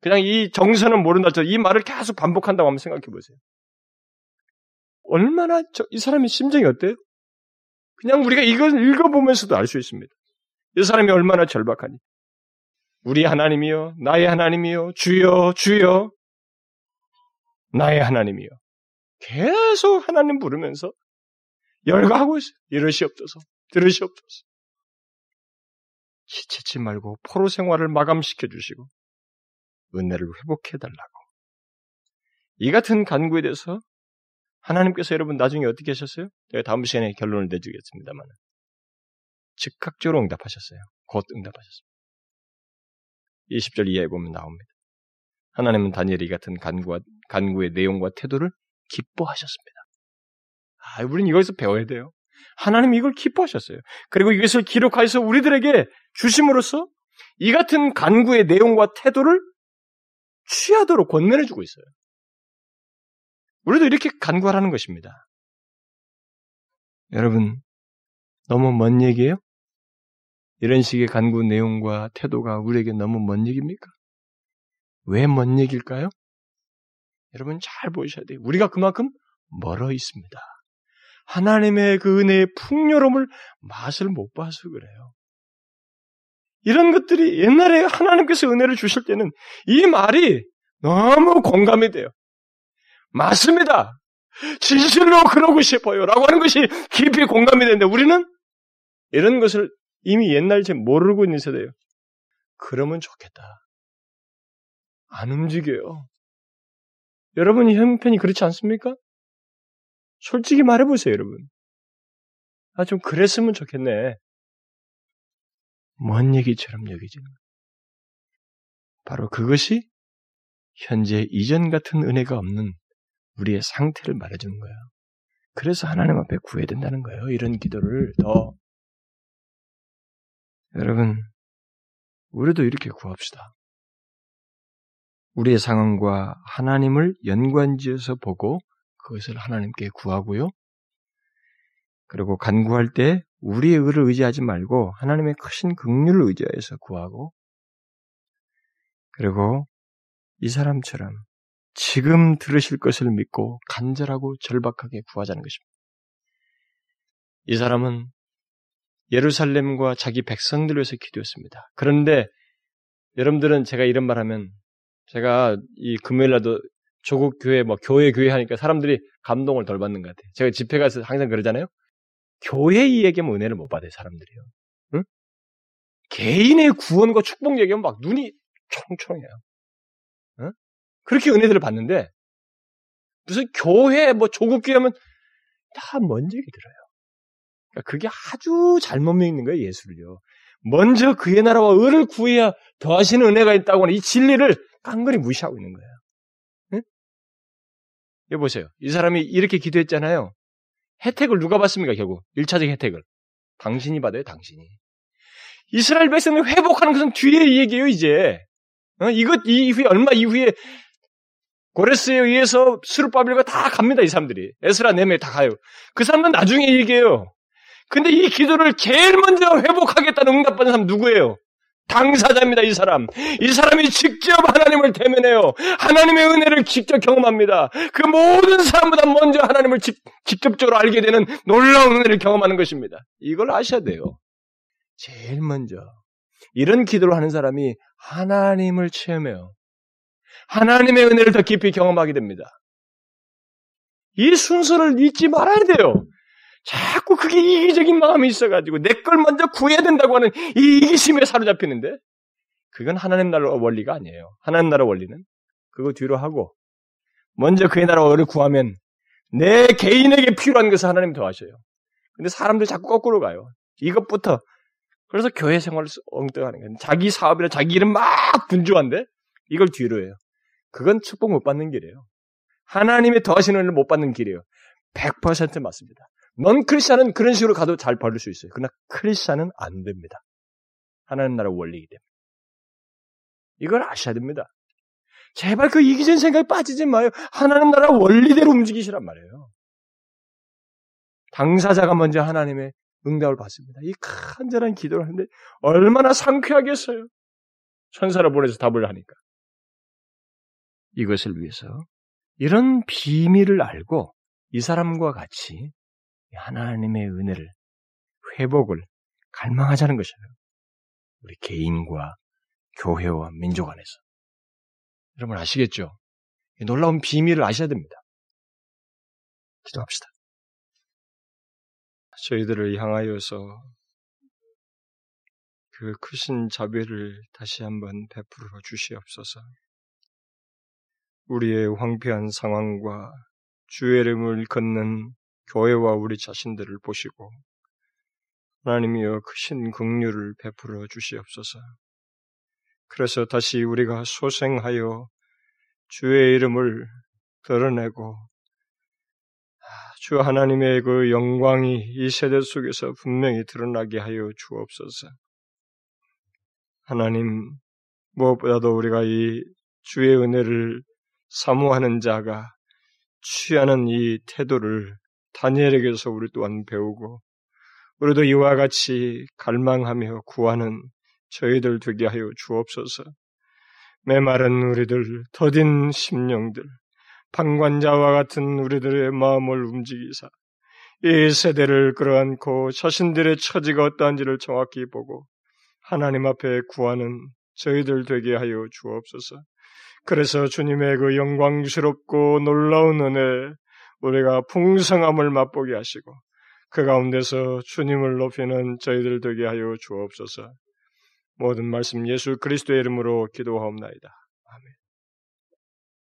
그냥 이 정서는 모른다 할지라도 이 말을 계속 반복한다고 한번 생각해 보세요. 얼마나 저, 이 사람의 심정이 어때요? 그냥 우리가 이걸 읽어보면서도 알 수 있습니다. 이 사람이 얼마나 절박하니. 우리 하나님이여 나의 하나님이여 주여 주여 나의 하나님이여 계속 하나님 부르면서 열거하고 있어요. 이러시옵소서, 들으시옵소서. 지치지 말고 포로 생활을 마감시켜 주시고 은혜를 회복해 달라고. 이 같은 간구에 대해서 하나님께서 여러분 나중에 어떻게 하셨어요? 제가 다음 시간에 결론을 내주겠습니다만 즉각적으로 응답하셨어요. 곧 응답하셨습니다. 이십 절 이하에 보면 나옵니다. 하나님은 다니엘이 같은 간구와, 간구의 내용과 태도를 기뻐하셨습니다. 아, 우린 이것에서 배워야 돼요. 하나님이 이걸 기뻐하셨어요. 그리고 이것을 기록하여서 우리들에게 주심으로써 이 같은 간구의 내용과 태도를 취하도록 권면해주고 있어요. 우리도 이렇게 간구하라는 것입니다. 여러분, 너무 먼 얘기예요? 이런 식의 간구 내용과 태도가 우리에게 너무 먼 얘기입니까? 왜 먼 얘기일까요? 여러분 잘 보셔야 돼요. 우리가 그만큼 멀어 있습니다. 하나님의 그 은혜의 풍요로움을 맛을 못 봐서 그래요. 이런 것들이 옛날에 하나님께서 은혜를 주실 때는 이 말이 너무 공감이 돼요. 맞습니다. 진실로 그러고 싶어요. 라고 하는 것이 깊이 공감이 되는데 우리는 이런 것을 이미 옛날에 모르고 있는 세대예요. 그러면 좋겠다. 안 움직여요. 여러분 이 형편이 그렇지 않습니까? 솔직히 말해보세요, 여러분. 아, 좀 그랬으면 좋겠네. 먼 얘기처럼 여기지는. 바로 그것이 현재 이전 같은 은혜가 없는 우리의 상태를 말해주는 거야. 그래서 하나님 앞에 구해야 된다는 거예요. 이런 기도를 더. 여러분, 우리도 이렇게 구합시다. 우리의 상황과 하나님을 연관지어서 보고 그것을 하나님께 구하고요. 그리고 간구할 때 우리의 의를 의지하지 말고 하나님의 크신 긍휼을 의지해서 구하고, 그리고 이 사람처럼 지금 들으실 것을 믿고 간절하고 절박하게 구하자는 것입니다. 이 사람은 예루살렘과 자기 백성들을 위해서 기도했습니다. 그런데 여러분들은 제가 이런 말하면, 제가 이 금요일날도 조국 교회, 뭐 교회 교회 하니까 사람들이 감동을 덜 받는 것 같아요. 제가 집회 가서 항상 그러잖아요. 교회 이야기하면 은혜를 못 받아요, 사람들이요. 응? 개인의 구원과 축복 얘기하면 막 눈이 총총해요. 응? 그렇게 은혜들을 받는데, 무슨 교회, 뭐 조국교회 하면 다 먼 얘기 들어요. 그러니까 그게 아주 잘못 믿는 거예요, 예수를요. 먼저 그의 나라와 의를 구해야 더하시는 은혜가 있다고 하는 이 진리를 깡그리 무시하고 있는 거예요. 응? 여보세요. 이 사람이 이렇게 기도했잖아요. 혜택을 누가 받습니까, 결국? 일차적 혜택을. 당신이 받아요, 당신이. 이스라엘 백성을 회복하는 것은 뒤에 이 얘기예요, 이제. 어? 이것 이후에, 얼마 이후에, 고레스에 의해서 스룹바벨과 다 갑니다, 이 사람들이. 에스라 네메 다 가요. 그 사람들은 나중에 얘기해요. 근데 이 기도를 제일 먼저 회복하겠다는 응답받은 사람 누구예요? 당사자입니다, 이 사람. 이 사람이 직접 하나님을 대면해요. 하나님의 은혜를 직접 경험합니다. 그 모든 사람보다 먼저 하나님을 직, 직접적으로 알게 되는 놀라운 은혜를 경험하는 것입니다. 이걸 아셔야 돼요. 제일 먼저 이런 기도를 하는 사람이 하나님을 체험해요. 하나님의 은혜를 더 깊이 경험하게 됩니다. 이 순서를 잊지 말아야 돼요. 자꾸 그게 이기적인 마음이 있어가지고 내 걸 먼저 구해야 된다고 하는 이 이기심에 사로잡히는데, 그건 하나님 나라 원리가 아니에요. 하나님 나라 원리는 그거 뒤로 하고 먼저 그의 나라와 의를 구하면 내 개인에게 필요한 것을 하나님 더하셔요. 근데 사람들 자꾸 거꾸로 가요. 이것부터. 그래서 교회 생활을 엉뚱하는 거예요. 자기 사업이나 자기 일은 막 분주한데 이걸 뒤로 해요. 그건 축복 못 받는 길이에요. 하나님의 더하시는 일을 못 받는 길이에요. 백 퍼센트 맞습니다. 넌 크리스찬은 그런 식으로 가도 잘 벌릴 수 있어요. 그러나 크리스찬은 안 됩니다. 하나님 나라 원리이기 때문에. 이걸 아셔야 됩니다. 제발 그 이기적인 생각에 빠지지 마요. 하나님 나라 원리대로 움직이시란 말이에요. 당사자가 먼저 하나님의 응답을 받습니다. 이 간절한 기도를 하는데 얼마나 상쾌하겠어요. 천사를 보내서 답을 하니까. 이것을 위해서 이런 비밀을 알고 이 사람과 같이 하나님의 은혜를, 회복을 갈망하자는 것이에요. 우리 개인과 교회와 민족 안에서. 여러분 아시겠죠? 이 놀라운 비밀을 아셔야 됩니다. 기도합시다. 저희들을 향하여서 그 크신 자비를 다시 한번 베풀어 주시옵소서. 우리의 황폐한 상황과 주의 이름을 걷는 교회와 우리 자신들을 보시고 하나님이여 크신 긍휼을 베풀어 주시옵소서. 그래서 다시 우리가 소생하여 주의 이름을 드러내고 주 하나님의 그 영광이 이 세대 속에서 분명히 드러나게 하여 주옵소서. 하나님, 무엇보다도 우리가 이 주의 은혜를 사모하는 자가 취하는 이 태도를 다니엘에게서 우리 또한 배우고 우리도 이와 같이 갈망하며 구하는 저희들 되게 하여 주옵소서. 메마른 우리들, 더딘 심령들, 방관자와 같은 우리들의 마음을 움직이사 이 세대를 끌어안고 자신들의 처지가 어떠한지를 정확히 보고 하나님 앞에 구하는 저희들 되게 하여 주옵소서. 그래서 주님의 그 영광스럽고 놀라운 은혜, 우리가 풍성함을 맛보게 하시고 그 가운데서 주님을 높이는 저희들 되게 하여 주옵소서. 모든 말씀 예수 그리스도의 이름으로 기도하옵나이다. 아멘.